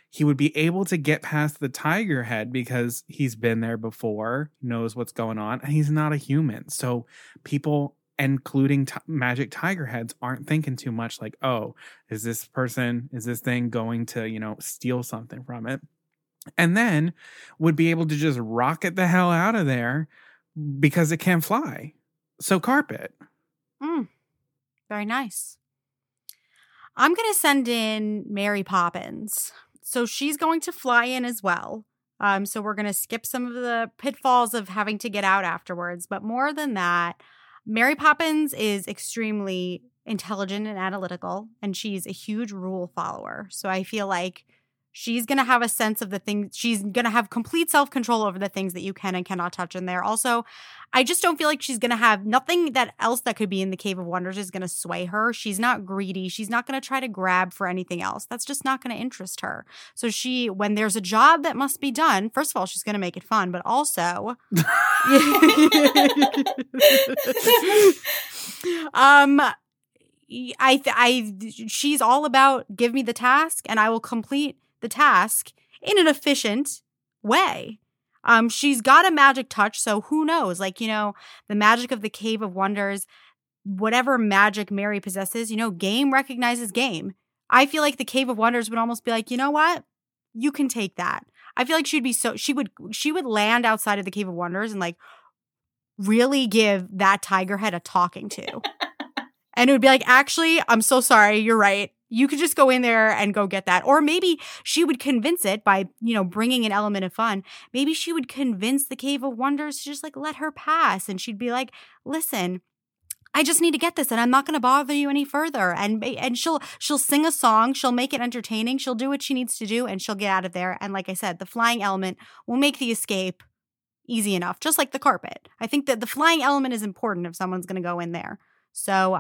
He would be able to get past the tiger head because he's been there before, knows what's going on, and he's not a human. So people, including magic tiger heads, aren't thinking too much like, oh, is this thing going to, steal something from it? And then would be able to just rocket the hell out of there because it can fly. So Carpet. Mm, very nice. I'm going to send in Mary Poppins. So she's going to fly in as well. So we're going to skip some of the pitfalls of having to get out afterwards. But more than that, Mary Poppins is extremely intelligent and analytical, and she's a huge rule follower. So I feel like she's going to have a sense of the things. She's going to have complete self-control over the things that you can and cannot touch in there. Also, I just don't feel like she's going to have nothing that else that could be in the Cave of Wonders is going to sway her. She's not greedy. She's not going to try to grab for anything else. That's just not going to interest her. So she, when there's a job that must be done, first of all, she's going to make it fun, but also she's all about give me the task and I will complete the task in an efficient way. She's got a magic touch, so who knows? The magic of the Cave of Wonders, whatever magic Mary possesses, game recognizes game. I feel like the Cave of Wonders would almost be like, you know what? You can take that. I feel like she would land outside of the Cave of Wonders and really give that tiger head a talking to. And it would be like, actually, I'm so sorry. You're right. You could just go in there and go get that. Or maybe she would convince it by, bringing an element of fun. Maybe she would convince the Cave of Wonders to just let her pass. And she'd be like, listen, I just need to get this and I'm not going to bother you any further. And she'll sing a song. She'll make it entertaining. She'll do what she needs to do and she'll get out of there. And like I said, the flying element will make the escape easy enough, just like the carpet. I think that the flying element is important if someone's going to go in there. So,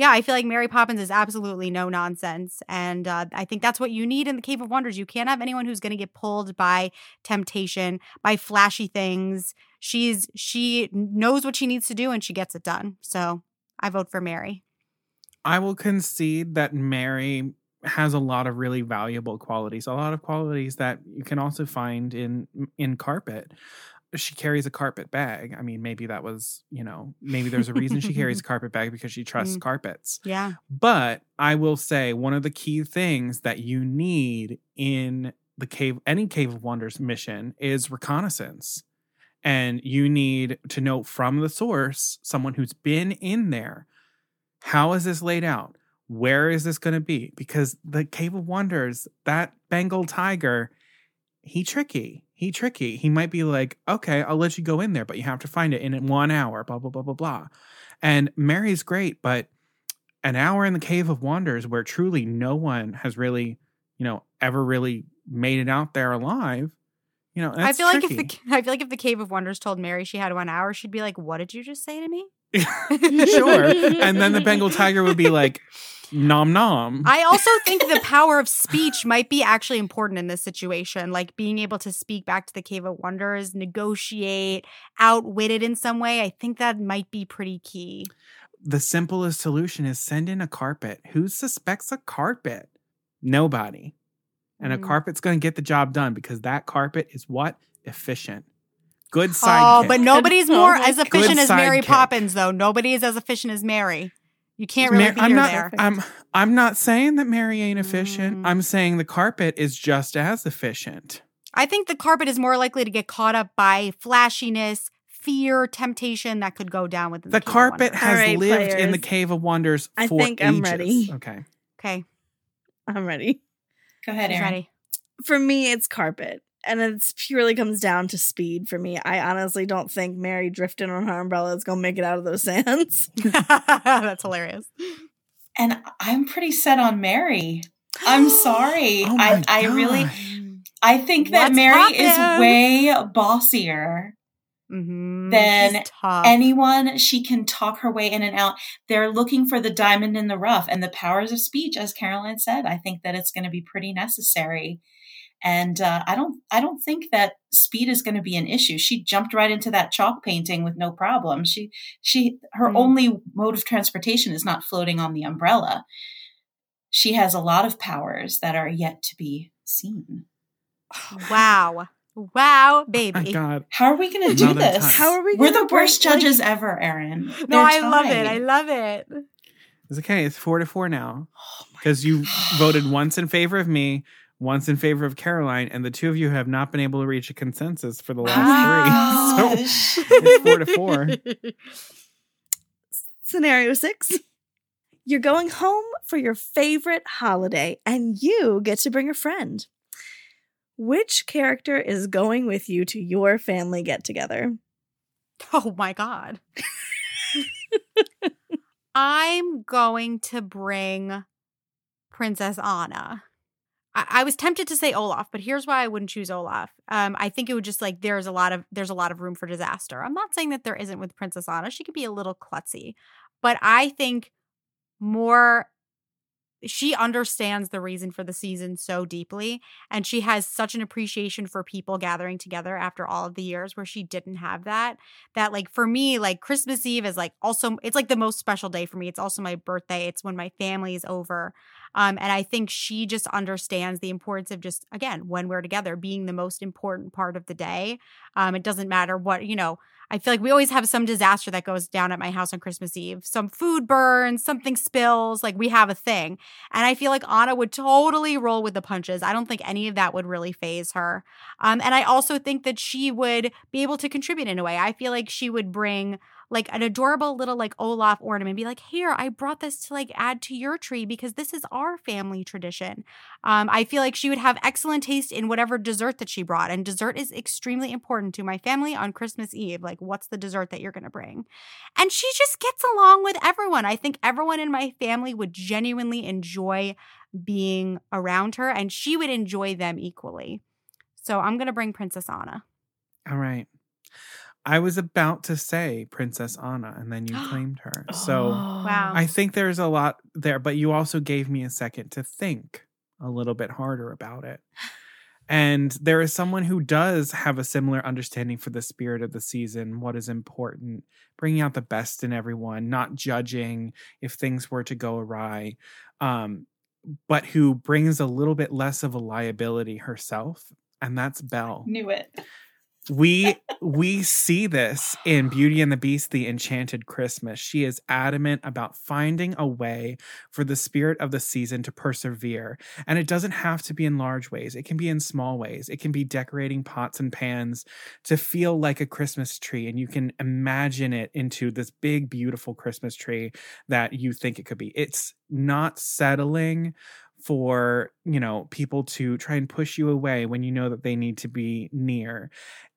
I feel like Mary Poppins is absolutely no nonsense. And I think that's what you need in the Cave of Wonders. You can't have anyone who's going to get pulled by temptation, by flashy things. She knows what she needs to do and she gets it done. So I vote for Mary. I will concede that Mary has a lot of really valuable qualities, a lot of qualities that you can also find in Carpet. She carries a carpet bag. I mean, maybe that was, maybe there's a reason she carries a carpet bag because she trusts carpets. Yeah. But I will say one of the key things that you need in the cave, any Cave of Wonders mission is reconnaissance. And you need to know from the source, someone who's been in there, how is this laid out? Where is this going to be? Because the Cave of Wonders, that Bengal tiger, He tricky. He might be like, okay, I'll let you go in there, but you have to find it in 1 hour, blah, blah, blah, blah, blah. And Mary's great, but an hour in the Cave of Wonders where truly no one has really, ever really made it out there alive, that's tricky. I feel like if the Cave of Wonders told Mary she had 1 hour, she'd be like, what did you just say to me? Sure. And then the Bengal tiger would be like, nom nom. I also think the power of speech might be actually important in this situation, like being able to speak back to the Cave of Wonders, negotiate, outwit it in some way. I think that might be pretty key. The simplest solution is send in a carpet. Who suspects a carpet? Nobody. And a carpet's going to get the job done because that carpet is what? Efficient. Good sidekick. Oh, but nobody's more as efficient as Mary Poppins, though. Nobody is as efficient as Mary. You can't really be there. I'm not saying that Mary ain't efficient. I'm saying the carpet is just as efficient. I think the carpet is more likely to get caught up by flashiness, fear, temptation that could go down with the carpet has lived in the Cave of Wonders for ages. I think I'm ready. Okay. I'm ready. Go ahead, Erin. Ready. For me, it's carpet. And it purely comes down to speed for me. I honestly don't think Mary drifting on her umbrella is going to make it out of those sands. That's hilarious. And I'm pretty set on Mary. I'm sorry. Oh I think that Mary is way bossier than anyone. She can talk her way in and out. They're looking for the diamond in the rough and the powers of speech, as Caroline said. I think that it's going to be pretty necessary. And I don't think that speed is going to be an issue. She jumped right into that chalk painting with no problem. Her only mode of transportation is not floating on the umbrella. She has a lot of powers that are yet to be seen. Wow, baby. Oh God. How are we going to do this? We're the worst judges ever, Erin. No, I love it. It's okay. It's 4-4 now because you voted once in favor of me. Once in favor of Caroline, and the two of you have not been able to reach a consensus for the last three. So it's 4-4. Scenario 6. You're going home for your favorite holiday, and you get to bring a friend. Which character is going with you to your family get-together? Oh, my God. I'm going to bring Princess Anna. I was tempted to say Olaf, but here's why I wouldn't choose Olaf. I think it would just there's a lot of room for disaster. I'm not saying that there isn't with Princess Anna. She could be a little klutzy, but I think she understands the reason for the season so deeply, and she has such an appreciation for people gathering together after all of the years where she didn't have that. That for me, Christmas Eve is also it's the most special day for me. It's also my birthday. It's when my family is over. And I think she just understands the importance of just, again, when we're together, being the most important part of the day. It doesn't matter what, I feel like we always have some disaster that goes down at my house on Christmas Eve. Some food burns, something spills, we have a thing. And I feel like Anna would totally roll with the punches. I don't think any of that would really faze her. And I also think that she would be able to contribute in a way. I feel like she would bring an adorable little Olaf ornament and be here, I brought this to add to your tree because this is our family tradition. I feel like she would have excellent taste in whatever dessert that she brought. And dessert is extremely important to my family on Christmas Eve. What's the dessert that you're going to bring? And she just gets along with everyone. I think everyone in my family would genuinely enjoy being around her and she would enjoy them equally. So I'm going to bring Princess Anna. All right. I was about to say Princess Anna, and then you claimed her. So I think there's a lot there, but you also gave me a second to think a little bit harder about it. And there is someone who does have a similar understanding for the spirit of the season, what is important, bringing out the best in everyone, not judging if things were to go awry, but who brings a little bit less of a liability herself, and that's Belle. Knew it. We see this in Beauty and the Beast, The Enchanted Christmas. She is adamant about finding a way for the spirit of the season to persevere. And it doesn't have to be in large ways. It can be in small ways. It can be decorating pots and pans to feel like a Christmas tree. And you can imagine it into this big, beautiful Christmas tree that you think it could be. It's not settling for, people to try and push you away when you know that they need to be near.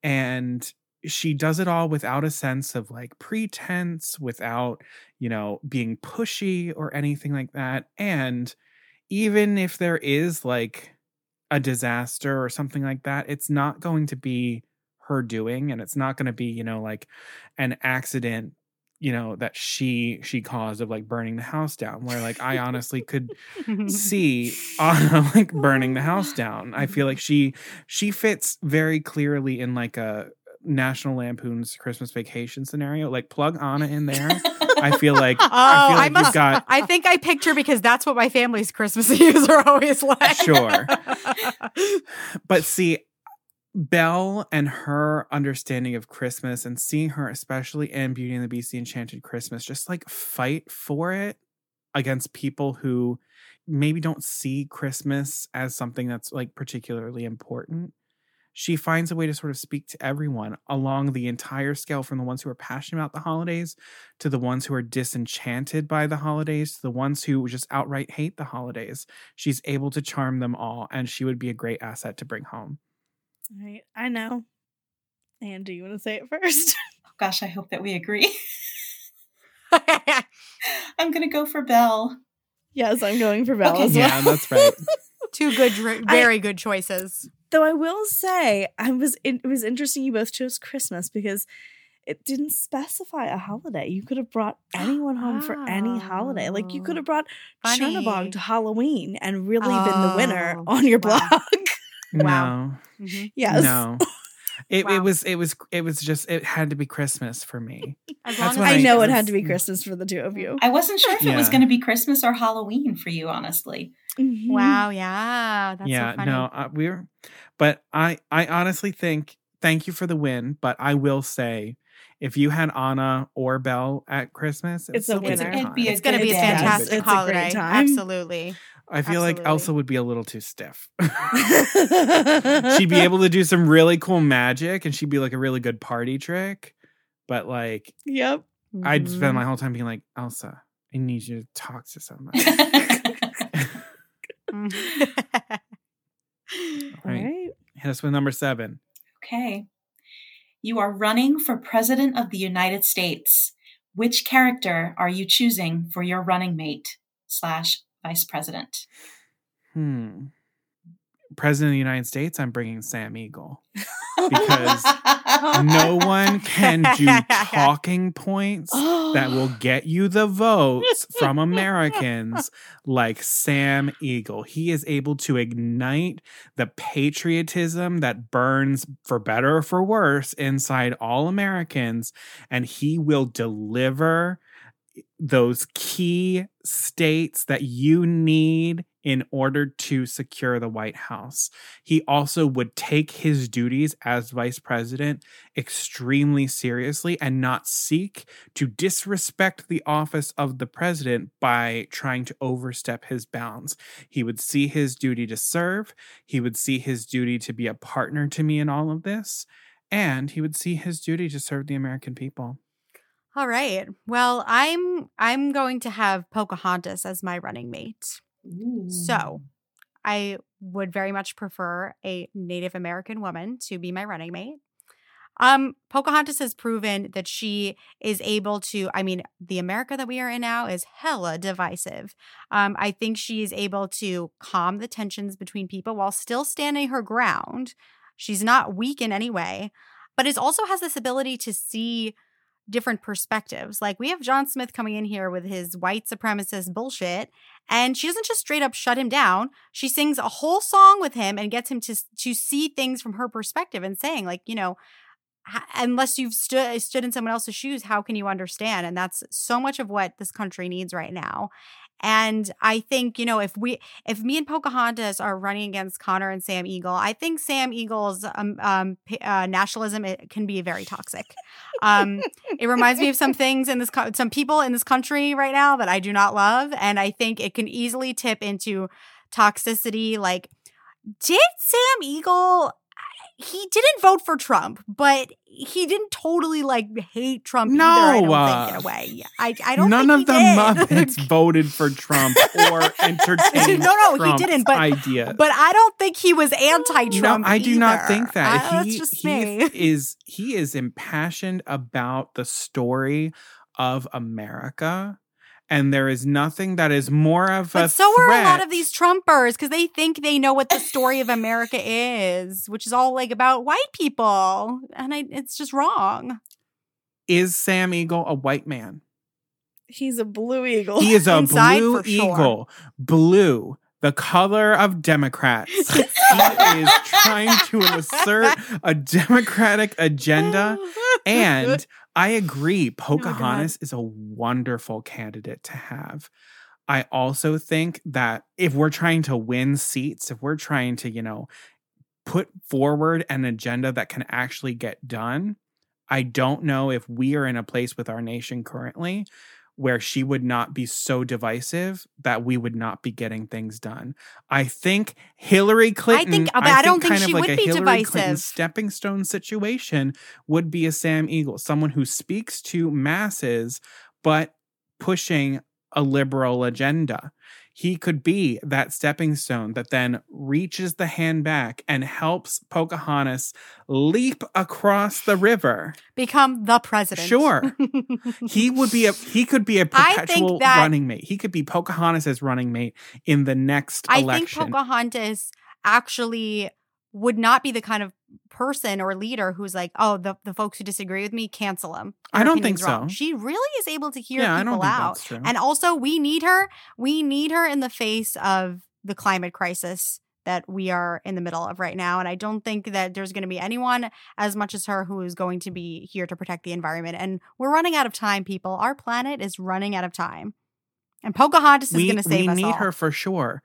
And she does it all without a sense of pretense, without, being pushy or anything like that. And even if there is a disaster or something like that, it's not going to be her doing. And it's not going to be, an accident that she caused of burning the house down, where I honestly could see Anna burning the house down. I feel like she fits very clearly in a National Lampoon's Christmas Vacation scenario. Plug Anna in there. I think I picked her because that's what my family's Christmas Eves are always like. Sure. But see, Belle and her understanding of Christmas, and seeing her, especially in Beauty and the Beast, the Enchanted Christmas, just like fight for it against people who maybe don't see Christmas as something that's like particularly important. She finds a way to sort of speak to everyone along the entire scale, from the ones who are passionate about the holidays to the ones who are disenchanted by the holidays to the ones who just outright hate the holidays. She's able to charm them all, and she would be a great asset to bring home. Right. I know. And do you want to say it first? Oh gosh, I hope that we agree. I'm going to go for Belle. Yes, I'm going for Belle as well. Yeah, that's right. Two good, very good choices. Though I will say, it was interesting you both chose Christmas, because it didn't specify a holiday. You could have brought anyone home for any holiday. Like, you could have brought Chernabog to Halloween and really been the winner on your blog. Wow. No. Mm-hmm. Yes. No. It had to be Christmas for me. I know it had to be Christmas for the two of you. I wasn't sure if it was going to be Christmas or Halloween for you, honestly. Mm-hmm. Wow. Yeah. That's so funny. No, I honestly think, thank you for the win, but I will say, if you had Anna or Belle at Christmas, it's a winner. It's going to be a fantastic holiday. It's a great time. Absolutely. I feel like Elsa would be a little too stiff. She'd be able to do some really cool magic, and she'd be like a really good party trick. But like, yep, I'd spend my whole time being like, Elsa, I need you to talk to somebody. All right. Hit us with number 7. Okay. You are running for President of the United States. Which character are you choosing for your running mate / Vice President? President of the United States, I'm bringing Sam Eagle. Because no one can do talking points that will get you the votes from Americans like Sam Eagle. He is able to ignite the patriotism that burns, for better or for worse, inside all Americans. And he will deliver those key states that you need in order to secure the White House. He also would take his duties as vice president extremely seriously and not seek to disrespect the office of the president by trying to overstep his bounds. He would see his duty to serve. He would see his duty to be a partner to me in all of this. And he would see his duty to serve the American people. All right. Well, I'm going to have Pocahontas as my running mate. Ooh. So I would very much prefer a Native American woman to be my running mate. Pocahontas has proven that she is able to, the America that we are in now is hella divisive. I think she is able to calm the tensions between people while still standing her ground. She's not weak in any way, but it also has this ability to see different perspectives. Like, we have John Smith coming in here with his white supremacist bullshit, and she doesn't just straight up shut him down. She sings a whole song with him and gets him to see things from her perspective, and saying, like, you know, unless you've stood in someone else's shoes, how can you understand? And that's so much of what this country needs right now. And I think, you know, if me and Pocahontas are running against Connor and Sam Eagle, I think Sam Eagle's nationalism, it can be very toxic. It reminds me of some things in some people in this country right now that I do not love, and I think it can easily tip into toxicity. Like, did Sam Eagle? He didn't vote for Trump, but he didn't totally hate Trump either. I don't think, in a way. I don't. None think of he the did. Muppets voted for Trump or entertained. No, Trump's he didn't. But ideas. But I don't think he was anti-Trump. No, I do not think that. That's just me. He is impassioned about the story of America. And there is nothing that is more of a threat. But so are a lot of these Trumpers, because they think they know what the story of America is, which is all about white people. And it's just wrong. Is Sam Eagle a white man? He's a blue eagle. He is a blue eagle. Sure. Blue. The color of Democrats. He is trying to assert a Democratic agenda. And I agree, Pocahontas is a wonderful candidate to have. I also think that if we're trying to win seats, if we're trying to, put forward an agenda that can actually get done. I don't know if we are in a place with our nation currently where she would not be so divisive that we would not be getting things done. I think Hillary Clinton, I don't think she would be divisive. Clinton stepping stone situation would be a Sam Eagle, someone who speaks to masses, but pushing a liberal agenda. He could be that stepping stone that then reaches the hand back and helps Pocahontas leap across the river. Become the president. Sure. He could be a perpetual running mate. He could be Pocahontas' running mate in the next election. I think Pocahontas actually would not be the kind of person or leader who's like, oh, the folks who disagree with me, cancel them. I don't think so. She really is able to hear people out. And also, we need her. We need her in the face of the climate crisis that we are in the middle of right now. And I don't think that there's going to be anyone as much as her who is going to be here to protect the environment. And we're running out of time, people. Our planet is running out of time. And Pocahontas is going to save us all. We need her for sure.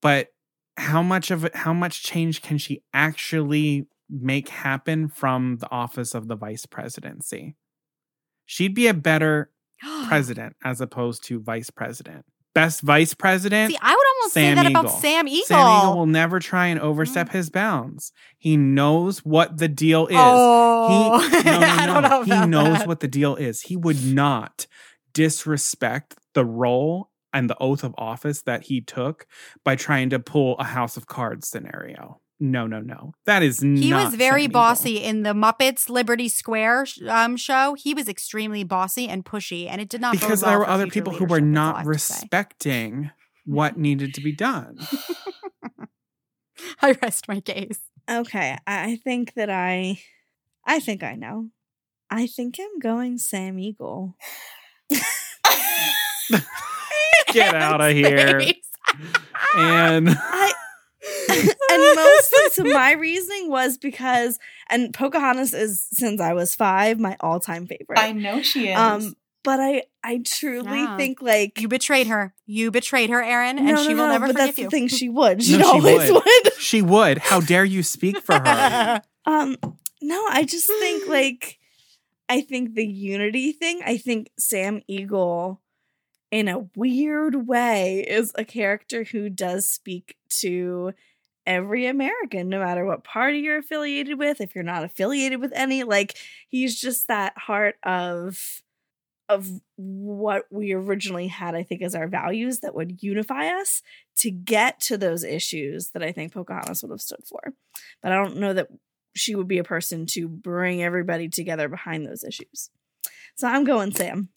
But how much change can she actually make happen from the office of the vice presidency? She'd be a better president as opposed to vice president. Best vice president? See, I would almost say that about Sam Eagle. Sam Eagle will never try and overstep his bounds. He knows what the deal is. Oh, he knows what the deal is. He would not disrespect the role and the oath of office that he took by trying to pull a House of Cards scenario. No. That is not. He was very bossy in the Muppets Liberty Square show. He was extremely bossy and pushy, and it did not bode well. Because there were other people who were not respecting what needed to be done. I rest my case. Okay, I think that I think I know. I think I'm going Sam Eagle. Get out of here. And mostly, so my reasoning was because, and Pocahontas is, since I was 5, my all-time favorite. I know she is. But I truly think, like... You betrayed her, Erin, and she will never forgive you. No, but that's the thing, she would. She always would. She would. How dare you speak for her? No, I just think, like, I think the unity thing, I think Sam Eagle... in a weird way, is a character who does speak to every American, no matter what party you're affiliated with, if you're not affiliated with any. Like, he's just that heart of what we originally had, I think, as our values that would unify us to get to those issues that I think Pocahontas would have stood for. But I don't know that she would be a person to bring everybody together behind those issues. So I'm going Sam.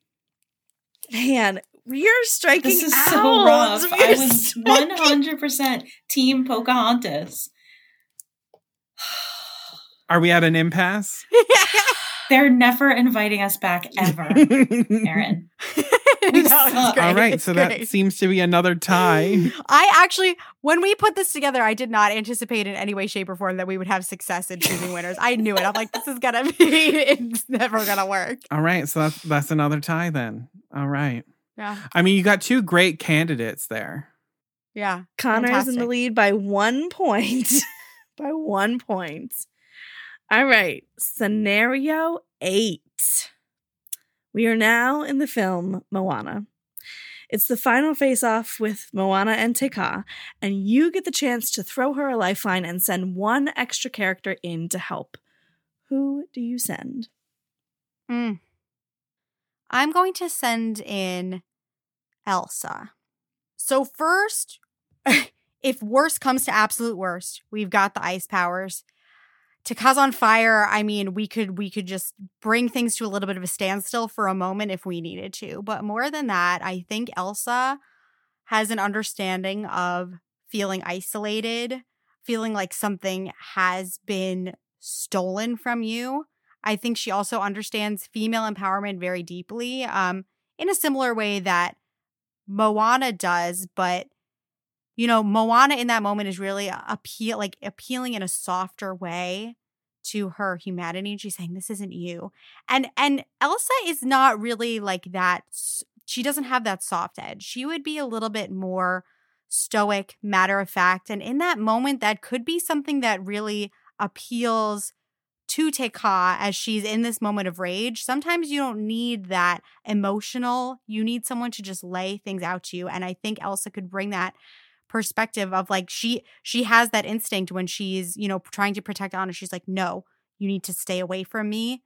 Man, we are striking out. This is so rough. I was 100% team Pocahontas. Are we at an impasse? They're never inviting us back ever, Erin. All right, so that seems to be another tie. I actually, when we put this together, I did not anticipate in any way, shape, or form that we would have success in choosing winners. I knew it. I'm like, it's never going to work. All right, so that's another tie then. All right. Yeah. I mean, you got two great candidates there. Yeah. Connor is in the lead by 1 point. By 1 point. All right, scenario 8. We are now in the film Moana. It's the final face-off with Moana and Te-Ka, and you get the chance to throw her a lifeline and send one extra character in to help. Who do you send? I'm going to send in Elsa. So first, if worst comes to absolute worst, we've got the ice powers. Te-Ka's on fire. I mean, we could just bring things to a little bit of a standstill for a moment if we needed to. But more than that, I think Elsa has an understanding of feeling isolated, feeling like something has been stolen from you. I think she also understands female empowerment very deeply, in a similar way that Moana does, but you know, Moana in that moment is really appealing in a softer way to her humanity. And she's saying, this isn't you. And Elsa is not really like that. She doesn't have that soft edge. She would be a little bit more stoic, matter of fact. And in that moment, that could be something that really appeals to Tekka as she's in this moment of rage. Sometimes you don't need that emotional. You need someone to just lay things out to you. And I think Elsa could bring that perspective of like she has that instinct when she's, you know, trying to protect Anna. She's like, no, you need to stay away from me.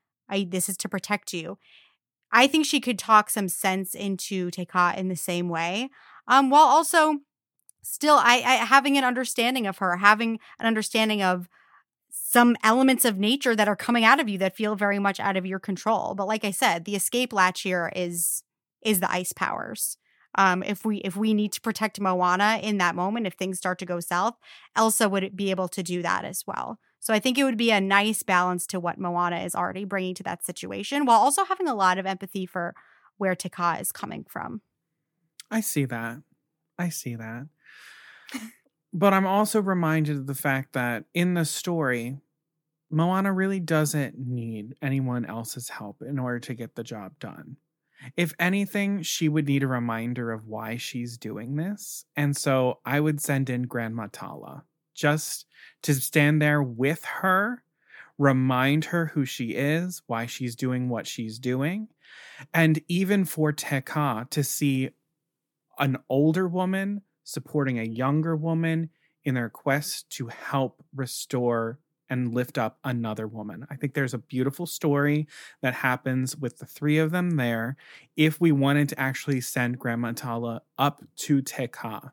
This is to protect you. I think she could talk some sense into Tekka in the same way, while also still having an understanding of her, having an understanding of some elements of nature that are coming out of you that feel very much out of your control. But like I said, the escape latch here is the ice powers. If we need to protect Moana in that moment, if things start to go south, Elsa would be able to do that as well. So I think it would be a nice balance to what Moana is already bringing to that situation, while also having a lot of empathy for where Tekka is coming from. I see that. But I'm also reminded of the fact that in the story, Moana really doesn't need anyone else's help in order to get the job done. If anything, she would need a reminder of why she's doing this. And so I would send in Grandma Tala just to stand there with her, remind her who she is, why she's doing what she's doing. And even for Tekka to see an older woman supporting a younger woman in their quest to help restore and lift up another woman. I think there's a beautiful story that happens with the three of them there. If we wanted to actually send Grandma Tala up to Tekka.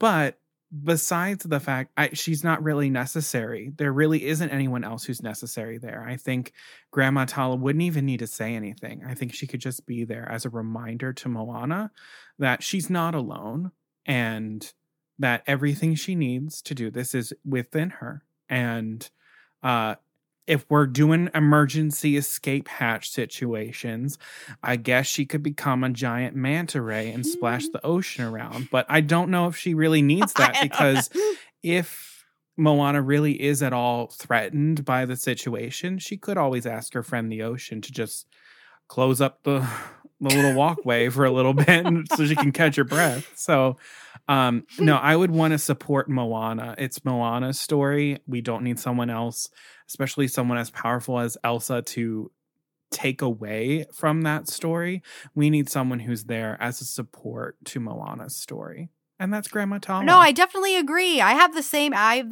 But besides the fact, she's not really necessary. There really isn't anyone else who's necessary there. I think Grandma Tala wouldn't even need to say anything. I think she could just be there as a reminder to Moana that she's not alone, and that everything she needs to do this is within her. And if we're doing emergency escape hatch situations, I guess she could become a giant manta ray and splash the ocean around. But I don't know if she really needs that, because if Moana really is at all threatened by the situation, she could always ask her friend the ocean to just close up the little walkway for a little bit so she can catch her breath. So, no, I would want to support Moana. It's Moana's story. We don't need someone else, especially someone as powerful as Elsa, to take away from that story. We need someone who's there as a support to Moana's story. And that's Grandma Tala. No, I definitely agree. I have the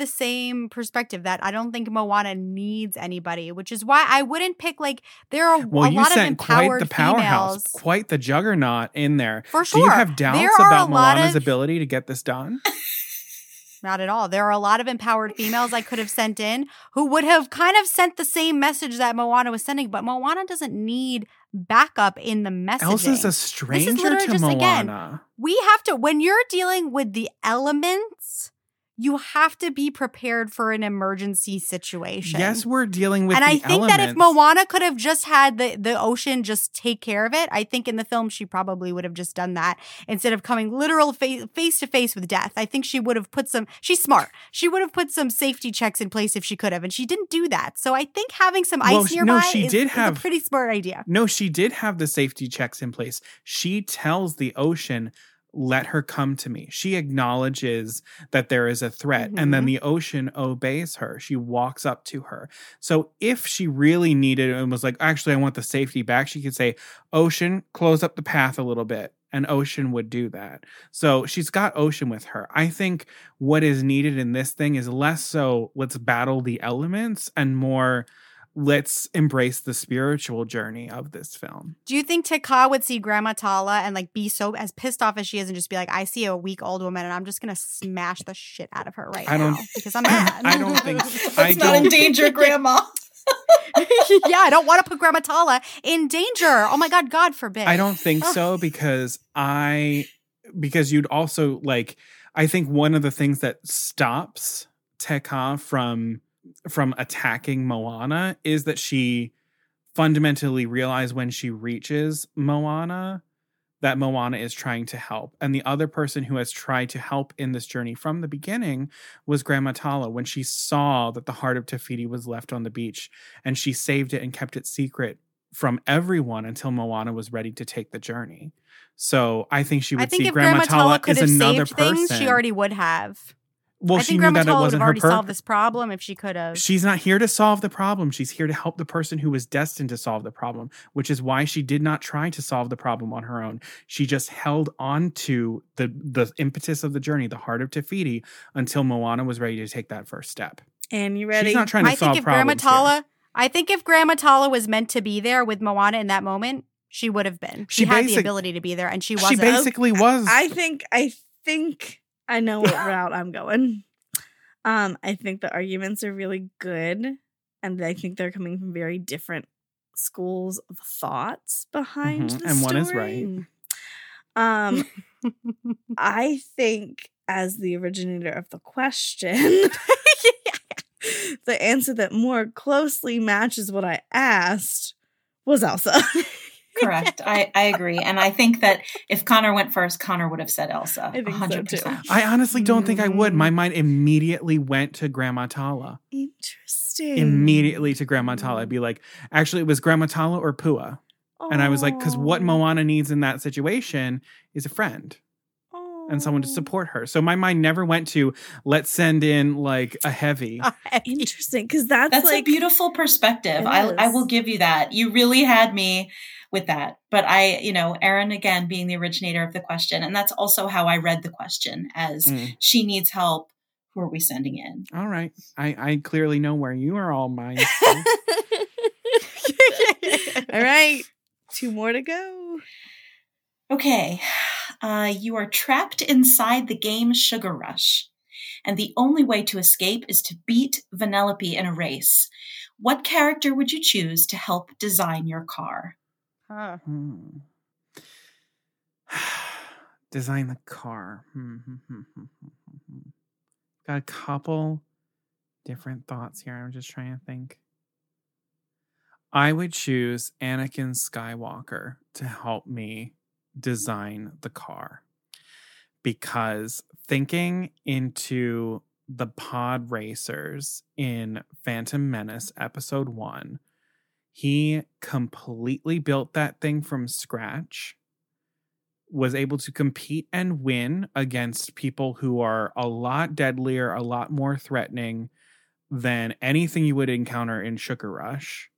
same perspective that I don't think Moana needs anybody, which is why I wouldn't pick, like, there are a lot of empowered females. Quite the powerhouse, females. Quite the juggernaut in there. For sure. Do you have doubts about Moana's ability to get this done? Not at all. There are a lot of empowered females I could have sent in who would have kind of sent the same message that Moana was sending, but Moana doesn't need backup in the messaging. Elsa's a stranger to Moana. Again, we have to, when you're dealing with the elements, you have to be prepared for an emergency situation. Yes, we're dealing with the elements. And I think that if Moana could have just had the ocean just take care of it, I think in the film she probably would have just done that instead of coming literal face-to-face with death. I think she would have put some – she's smart. She would have put some safety checks in place if she could have, and she didn't do that. So I think having some ice nearby is a pretty smart idea. No, she did have the safety checks in place. She tells the ocean – let her come to me. She acknowledges that there is a threat, and then the ocean obeys her. She walks up to her. So if she really needed it and was like, actually, I want the safety back, she could say, ocean, close up the path a little bit. And ocean would do that. So she's got ocean with her. I think what is needed in this thing is less so let's battle the elements and more let's embrace the spiritual journey of this film. Do you think Tekka would see Grandma Tala and like be so as pissed off as she is and just be like, I see a weak old woman and I'm just going to smash the shit out of her now because I'm mad. I don't think so. Let's not endanger Grandma. Yeah, I don't want to put Grandma Tala in danger. Oh my God, God forbid. I don't think so, because because you'd also like, I think one of the things that stops Tekka from attacking Moana is that she fundamentally realized when she reaches Moana that Moana is trying to help. And the other person who has tried to help in this journey from the beginning was Grandma Tala, when she saw that the heart of Tafiti was left on the beach and she saved it and kept it secret from everyone until Moana was ready to take the journey. So I think she would see Grandma Tala as another person. She already would have. Well, she knew that it wasn't her purpose. I think Grandma Tala would have already solved this problem if she could have. She's not here to solve the problem. She's here to help the person who was destined to solve the problem, which is why she did not try to solve the problem on her own. She just held on to the impetus of the journey, the heart of Tafiti, until Moana was ready to take that first step. And you ready? She's not trying to solve problems here. I think if Grandma Tala was meant to be there with Moana in that moment, she would have been. She had the ability to be there, and she wasn't. She basically was. I think I know what route I'm going. I think the arguments are really good, and I think they're coming from very different schools of thoughts behind the and story. And one is right. I think, as the originator of the question, the answer that more closely matches what I asked was Elsa. Correct. I agree. And I think that if Connor went first, Connor would have said Elsa. I think 100%. So too. I honestly don't think I would. My mind immediately went to Grandma Tala. Interesting. Immediately to Grandma Tala. I'd be like, actually, it was Grandma Tala or Pua. Aww. And I was like, because what Moana needs in that situation is a friend. And someone to support her. So my mind never went to, let's send in like a heavy. Interesting. Because that's like, a beautiful perspective. I will give you that. You really had me with that. But Erin, again, being the originator of the question. And that's also how I read the question as she needs help. Who are we sending in? All right. I clearly know where you are all mine. So. All right. 2 more to go. Okay. You are trapped inside the game Sugar Rush, and the only way to escape is to beat Vanellope in a race. What character would you choose to help design your car? Design the car. Got a couple different thoughts here. I'm just trying to think. I would choose Anakin Skywalker to help me design the car, because thinking into the pod racers in Phantom Menace episode 1, he completely built that thing from scratch, was able to compete and win against people who are a lot deadlier, a lot more threatening than anything you would encounter in Sugar Rush.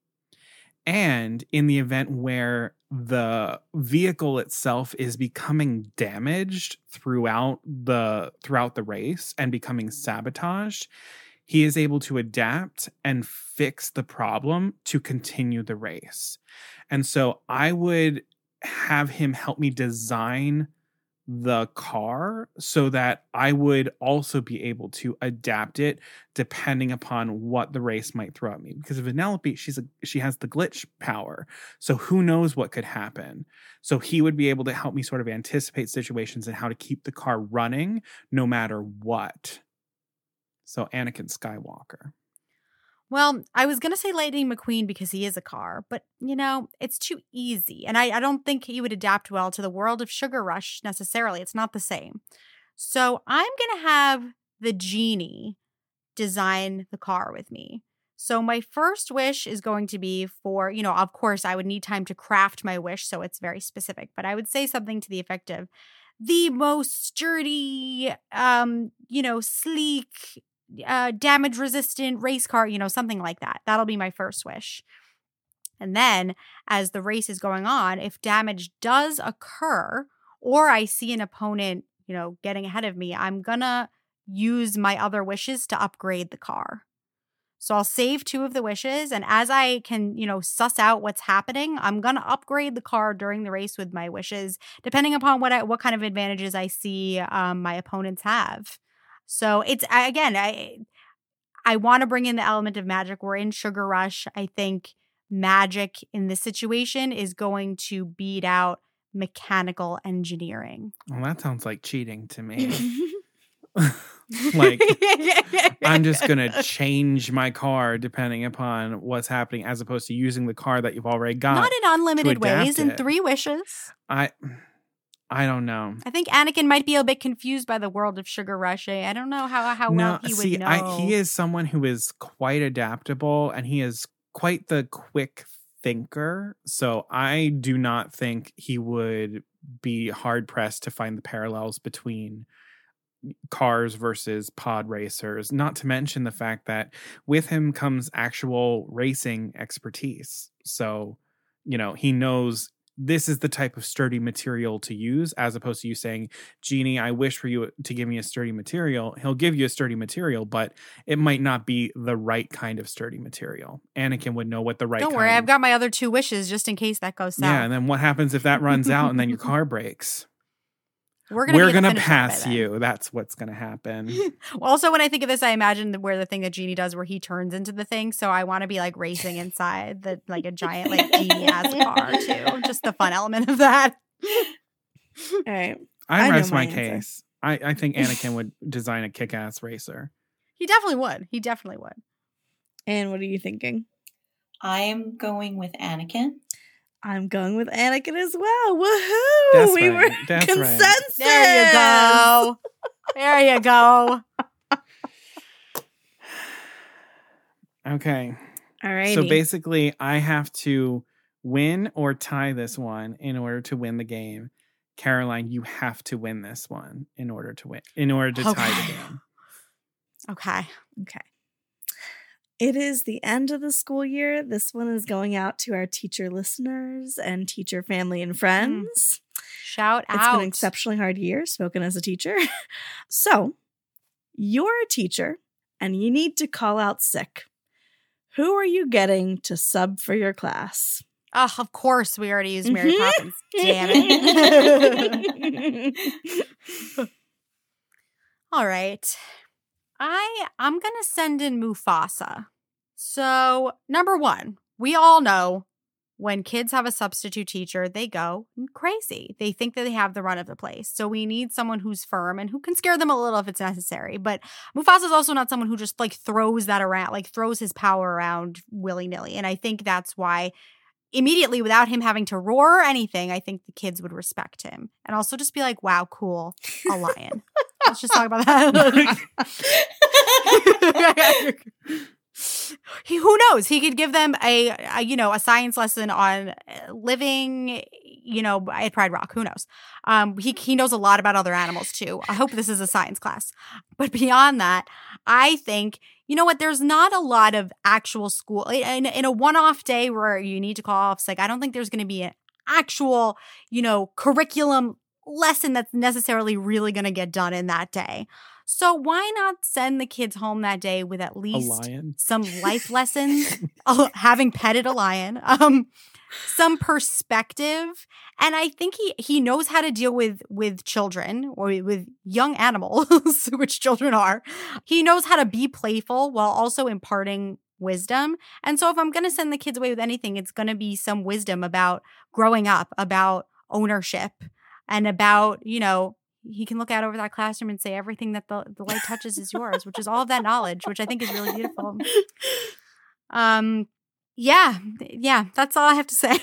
And in the event where the vehicle itself is becoming damaged throughout the race and becoming sabotaged, he is able to adapt and fix the problem to continue the race. And so I would have him help me design the car so that I would also be able to adapt it depending upon what the race might throw at me. Because Vanellope, she has the glitch power. So who knows what could happen. So he would be able to help me sort of anticipate situations and how to keep the car running no matter what. So Anakin Skywalker. Well, I was going to say Lightning McQueen because he is a car, but, it's too easy. And I don't think he would adapt well to the world of Sugar Rush necessarily. It's not the same. So I'm going to have the Genie design the car with me. So my first wish is going to be for, of course, I would need time to craft my wish, so it's very specific. But I would say something to the effect of the most sturdy, sleek, damage resistant race car, something like that. That'll be my first wish. And then as the race is going on, if damage does occur or I see an opponent, getting ahead of me, I'm gonna use my other wishes to upgrade the car. So I'll save 2 of the wishes, and as I can, suss out what's happening, I'm gonna upgrade the car during the race with my wishes, depending upon what kind of advantages I see my opponents have. So it's, again, I want to bring in the element of magic. We're in Sugar Rush. I think magic in this situation is going to beat out mechanical engineering. Well, that sounds like cheating to me. I'm just going to change my car depending upon what's happening, as opposed to using the car that you've already got. Not in unlimited ways, in 3 wishes. I don't know. I think Anakin might be a bit confused by the world of Sugar Rush. I don't know how well he would know. He is someone who is quite adaptable, and he is quite the quick thinker, so I do not think he would be hard-pressed to find the parallels between cars versus pod racers, not to mention the fact that with him comes actual racing expertise. So, you know, he knows this is the type of sturdy material to use, as opposed to you saying, Genie, I wish for you to give me a sturdy material. He'll give you a sturdy material, but it might not be the right kind of sturdy material. Anakin would know what the right kind. Don't worry, I've got my other two wishes just in case that goes south. Yeah, and then what happens if that runs out and then your car breaks? We're gonna pass you. That's what's gonna happen. Also, when I think of this, I imagine where the thing that Genie does, where he turns into the thing. So I want to be like racing inside the like a giant like Genie ass car too. Just the fun element of that. All right, I rest my case. I think Anakin would design a kick-ass racer. He definitely would. He definitely would. And what are you thinking? I am going with Anakin. I'm going with Anakin as well. Woohoo! That's we right. were That's consensus. Right. There you go. There you go. Okay. All right. So basically, I have to win or tie this one in order to win the game. Caroline, you have to win this one in order to win. In order to tie the game. Okay. Okay. It is the end of the school year. This one is going out to our teacher listeners and teacher family and friends. Shout out. It's been an exceptionally hard year, spoken as a teacher. So, you're a teacher and you need to call out sick. Who are you getting to sub for your class? Oh, of course. We already used Mary Poppins. Damn it. All right. I'm going to send in Mufasa. So, number one, we all know when kids have a substitute teacher, they go crazy. They think that they have the run of the place. So we need someone who's firm and who can scare them a little if it's necessary. But Mufasa is also not someone who just like throws that around, like throws his power around willy-nilly. And I think that's why immediately without him having to roar or anything, I think the kids would respect him. And also just be like, wow, cool, a lion. Let's just talk about that. Who knows? He could give them a science lesson on living, at Pride Rock. Who knows? He knows a lot about other animals, too. I hope this is a science class. But beyond that, I think, you know what? There's not a lot of actual school. In a one-off day where you need to call off, I don't think there's going to be an actual, curriculum lesson that's necessarily really going to get done in that day. So why not send the kids home that day with at least some life lessons, having petted a lion, some perspective. And I think he knows how to deal with children or with young animals, which children are. He knows how to be playful while also imparting wisdom. And so if I'm going to send the kids away with anything, it's going to be some wisdom about growing up, about ownership, and about, he can look out over that classroom and say everything that the light touches is yours, which is all of that knowledge, which I think is really beautiful. Yeah, that's all I have to say.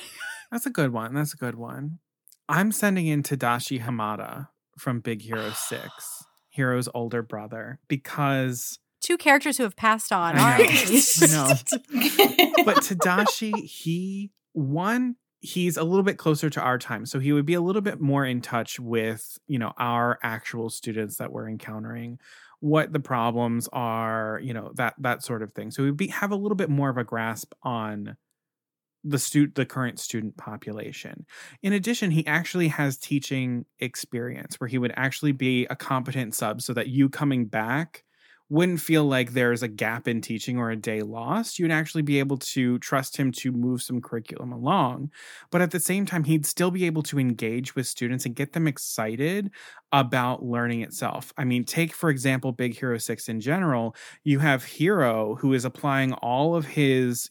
That's a good one. That's a good one. I'm sending in Tadashi Hamada from Big Hero 6, Hero's older brother, because... Two characters who have passed on. I know. But Tadashi, he's a little bit closer to our time. So he would be a little bit more in touch with, our actual students that we're encountering, what the problems are, that sort of thing. So we'd have a little bit more of a grasp on the current student population. In addition, he actually has teaching experience where he would actually be a competent sub so that you coming back wouldn't feel like there's a gap in teaching or a day lost. You'd actually be able to trust him to move some curriculum along. But at the same time, he'd still be able to engage with students and get them excited about learning itself. I mean, take, for example, Big Hero 6 in general. You have Hero, who is applying all of his,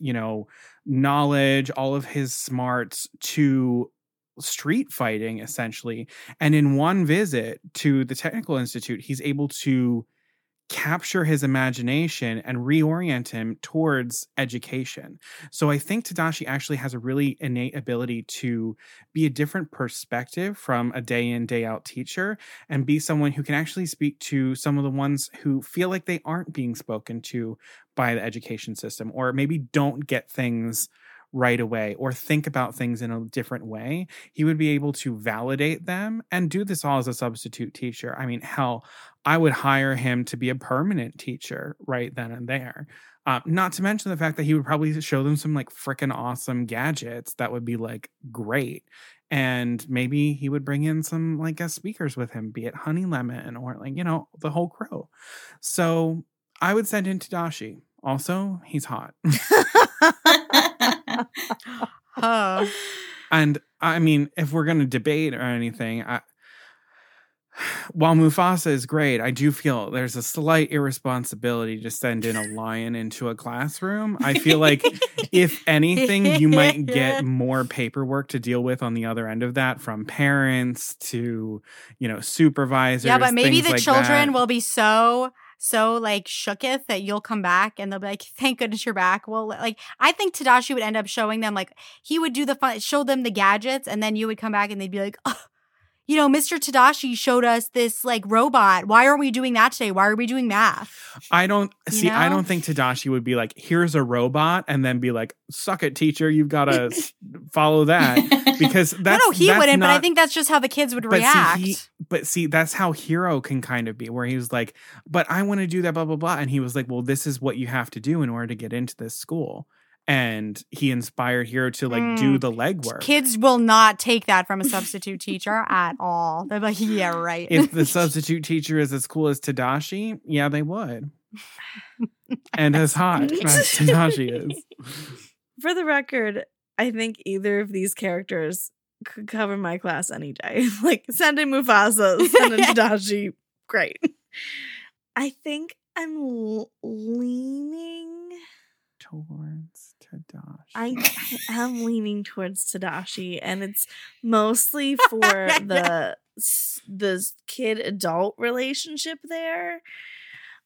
knowledge, all of his smarts to street fighting, essentially. And in one visit to the Technical Institute, he's able to capture his imagination and reorient him towards education. So I think Tadashi actually has a really innate ability to be a different perspective from a day in, day out teacher and be someone who can actually speak to some of the ones who feel like they aren't being spoken to by the education system, or maybe don't get things right away or think about things in a different way, he would be able to validate them and do this all as a substitute teacher. I mean, hell, I would hire him to be a permanent teacher right then and there. Not to mention the fact that he would probably show them some like freaking awesome gadgets that would be like great. And maybe he would bring in some like guest speakers with him, be it Honey Lemon or like, you know, the whole crew. So I would send in Tadashi. Also, he's hot. Huh. And I mean, if we're going to debate or anything, while Mufasa is great, I do feel there's a slight irresponsibility to send in a lion into a classroom. I feel like if anything, you might get more paperwork to deal with on the other end of that, from parents to, you know, supervisors. Yeah, but maybe the children will be so like shooketh that you'll come back and they'll be like, thank goodness you're back. Well, like I think Tadashi would end up showing them, like he would do the fun, show them the gadgets, and then you would come back and they'd be like, oh, you know, Mr. Tadashi showed us this like robot. Why aren't we doing that today? Why are we doing math? I don't think Tadashi would be like, here's a robot, and then be like, suck it, teacher. You've got to follow that. Because that's he wouldn't. But I think that's just how the kids would react. But see, that's how Hiro can kind of be, where he was like, but I want to do that, blah, blah, blah. And he was like, well, this is what you have to do in order to get into this school. And he inspired Hiro to like do the legwork. Kids will not take that from a substitute teacher at all. They're like, yeah, right. If the substitute teacher is as cool as Tadashi, yeah, they would. And as hot as Tadashi is. For the record, I think either of these characters could cover my class any day. Like, send in Mufasa, send in Tadashi. Great. I think I'm leaning towards Tadashi. I am leaning towards Tadashi, and it's mostly for the kid adult relationship there.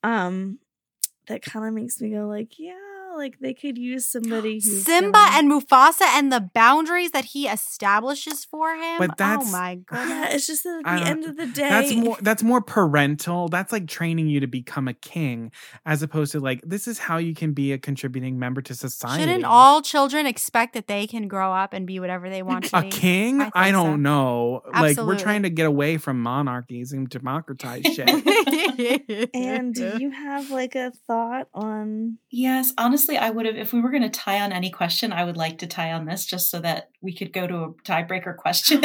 That kind of makes me go like, yeah, like they could use somebody who's Simba and Mufasa and the boundaries that he establishes for him. But that's, oh my god, yeah, it's just that at the end of the day, that's more parental. That's like training you to become a king, as opposed to like, this is how you can be a contributing member to society. Shouldn't all children expect that they can grow up and be whatever they want to be? A king? I don't know. Absolutely. Like, we're trying to get away from monarchies and democratize shit. And do you have like a thought on? Yes, honestly, I would have, if we were going to tie on any question, I would like to tie on this just so that we could go to a tiebreaker question.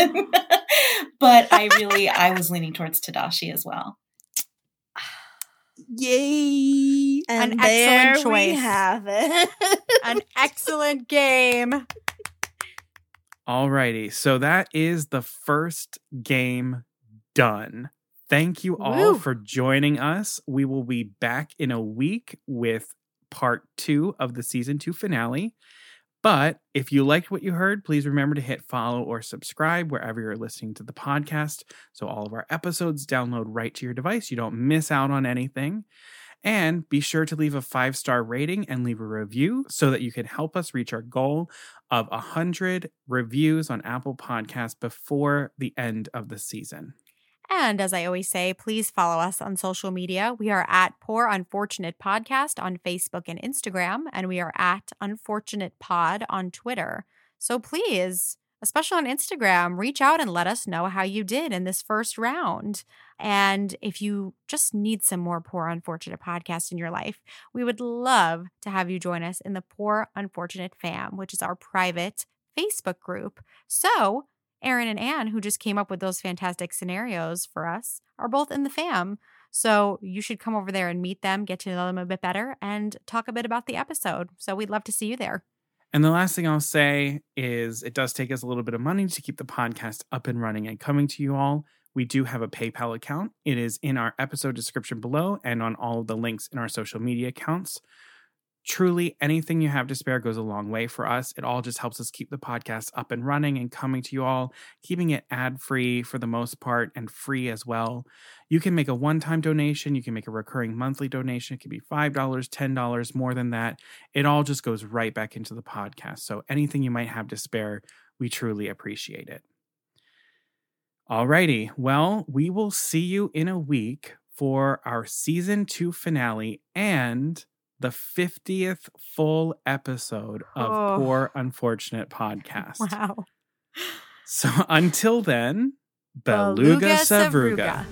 But I was leaning towards Tadashi as well. Yay. An excellent choice. We have it. An excellent game. Alrighty, so that is the first game done. Thank you all for joining us. We will be back in a week with part 2 of the season 2 finale. But if you liked what you heard, please remember to hit follow or subscribe wherever you're listening to the podcast, so all of our episodes download right to your device. You don't miss out on anything. And be sure to leave a 5-star rating and leave a review so that you can help us reach our goal of 100 reviews on Apple Podcasts before the end of the season. And as I always say, please follow us on social media. We are at Poor Unfortunate Podcast on Facebook and Instagram, and we are at Unfortunate Pod on Twitter. So please, especially on Instagram, reach out and let us know how you did in this first round. And if you just need some more Poor Unfortunate Podcast in your life, we would love to have you join us in the Poor Unfortunate Fam, which is our private Facebook group. So Erin and Anne, who just came up with those fantastic scenarios for us, are both in the fam. So you should come over there and meet them, get to know them a bit better, and talk a bit about the episode. So we'd love to see you there. And the last thing I'll say is it does take us a little bit of money to keep the podcast up and running and coming to you all. We do have a PayPal account. It is in our episode description below and on all of the links in our social media accounts. Truly, anything you have to spare goes a long way for us. It all just helps us keep the podcast up and running and coming to you all, keeping it ad-free for the most part and free as well. You can make a one-time donation. You can make a recurring monthly donation. It could be $5, $10, more than that. It all just goes right back into the podcast. So anything you might have to spare, we truly appreciate it. Alrighty. Well, we will see you in a week for our season 2 finale and the 50th full episode of Poor Unfortunate Podcast. Wow. So until then, Beluga Savruga.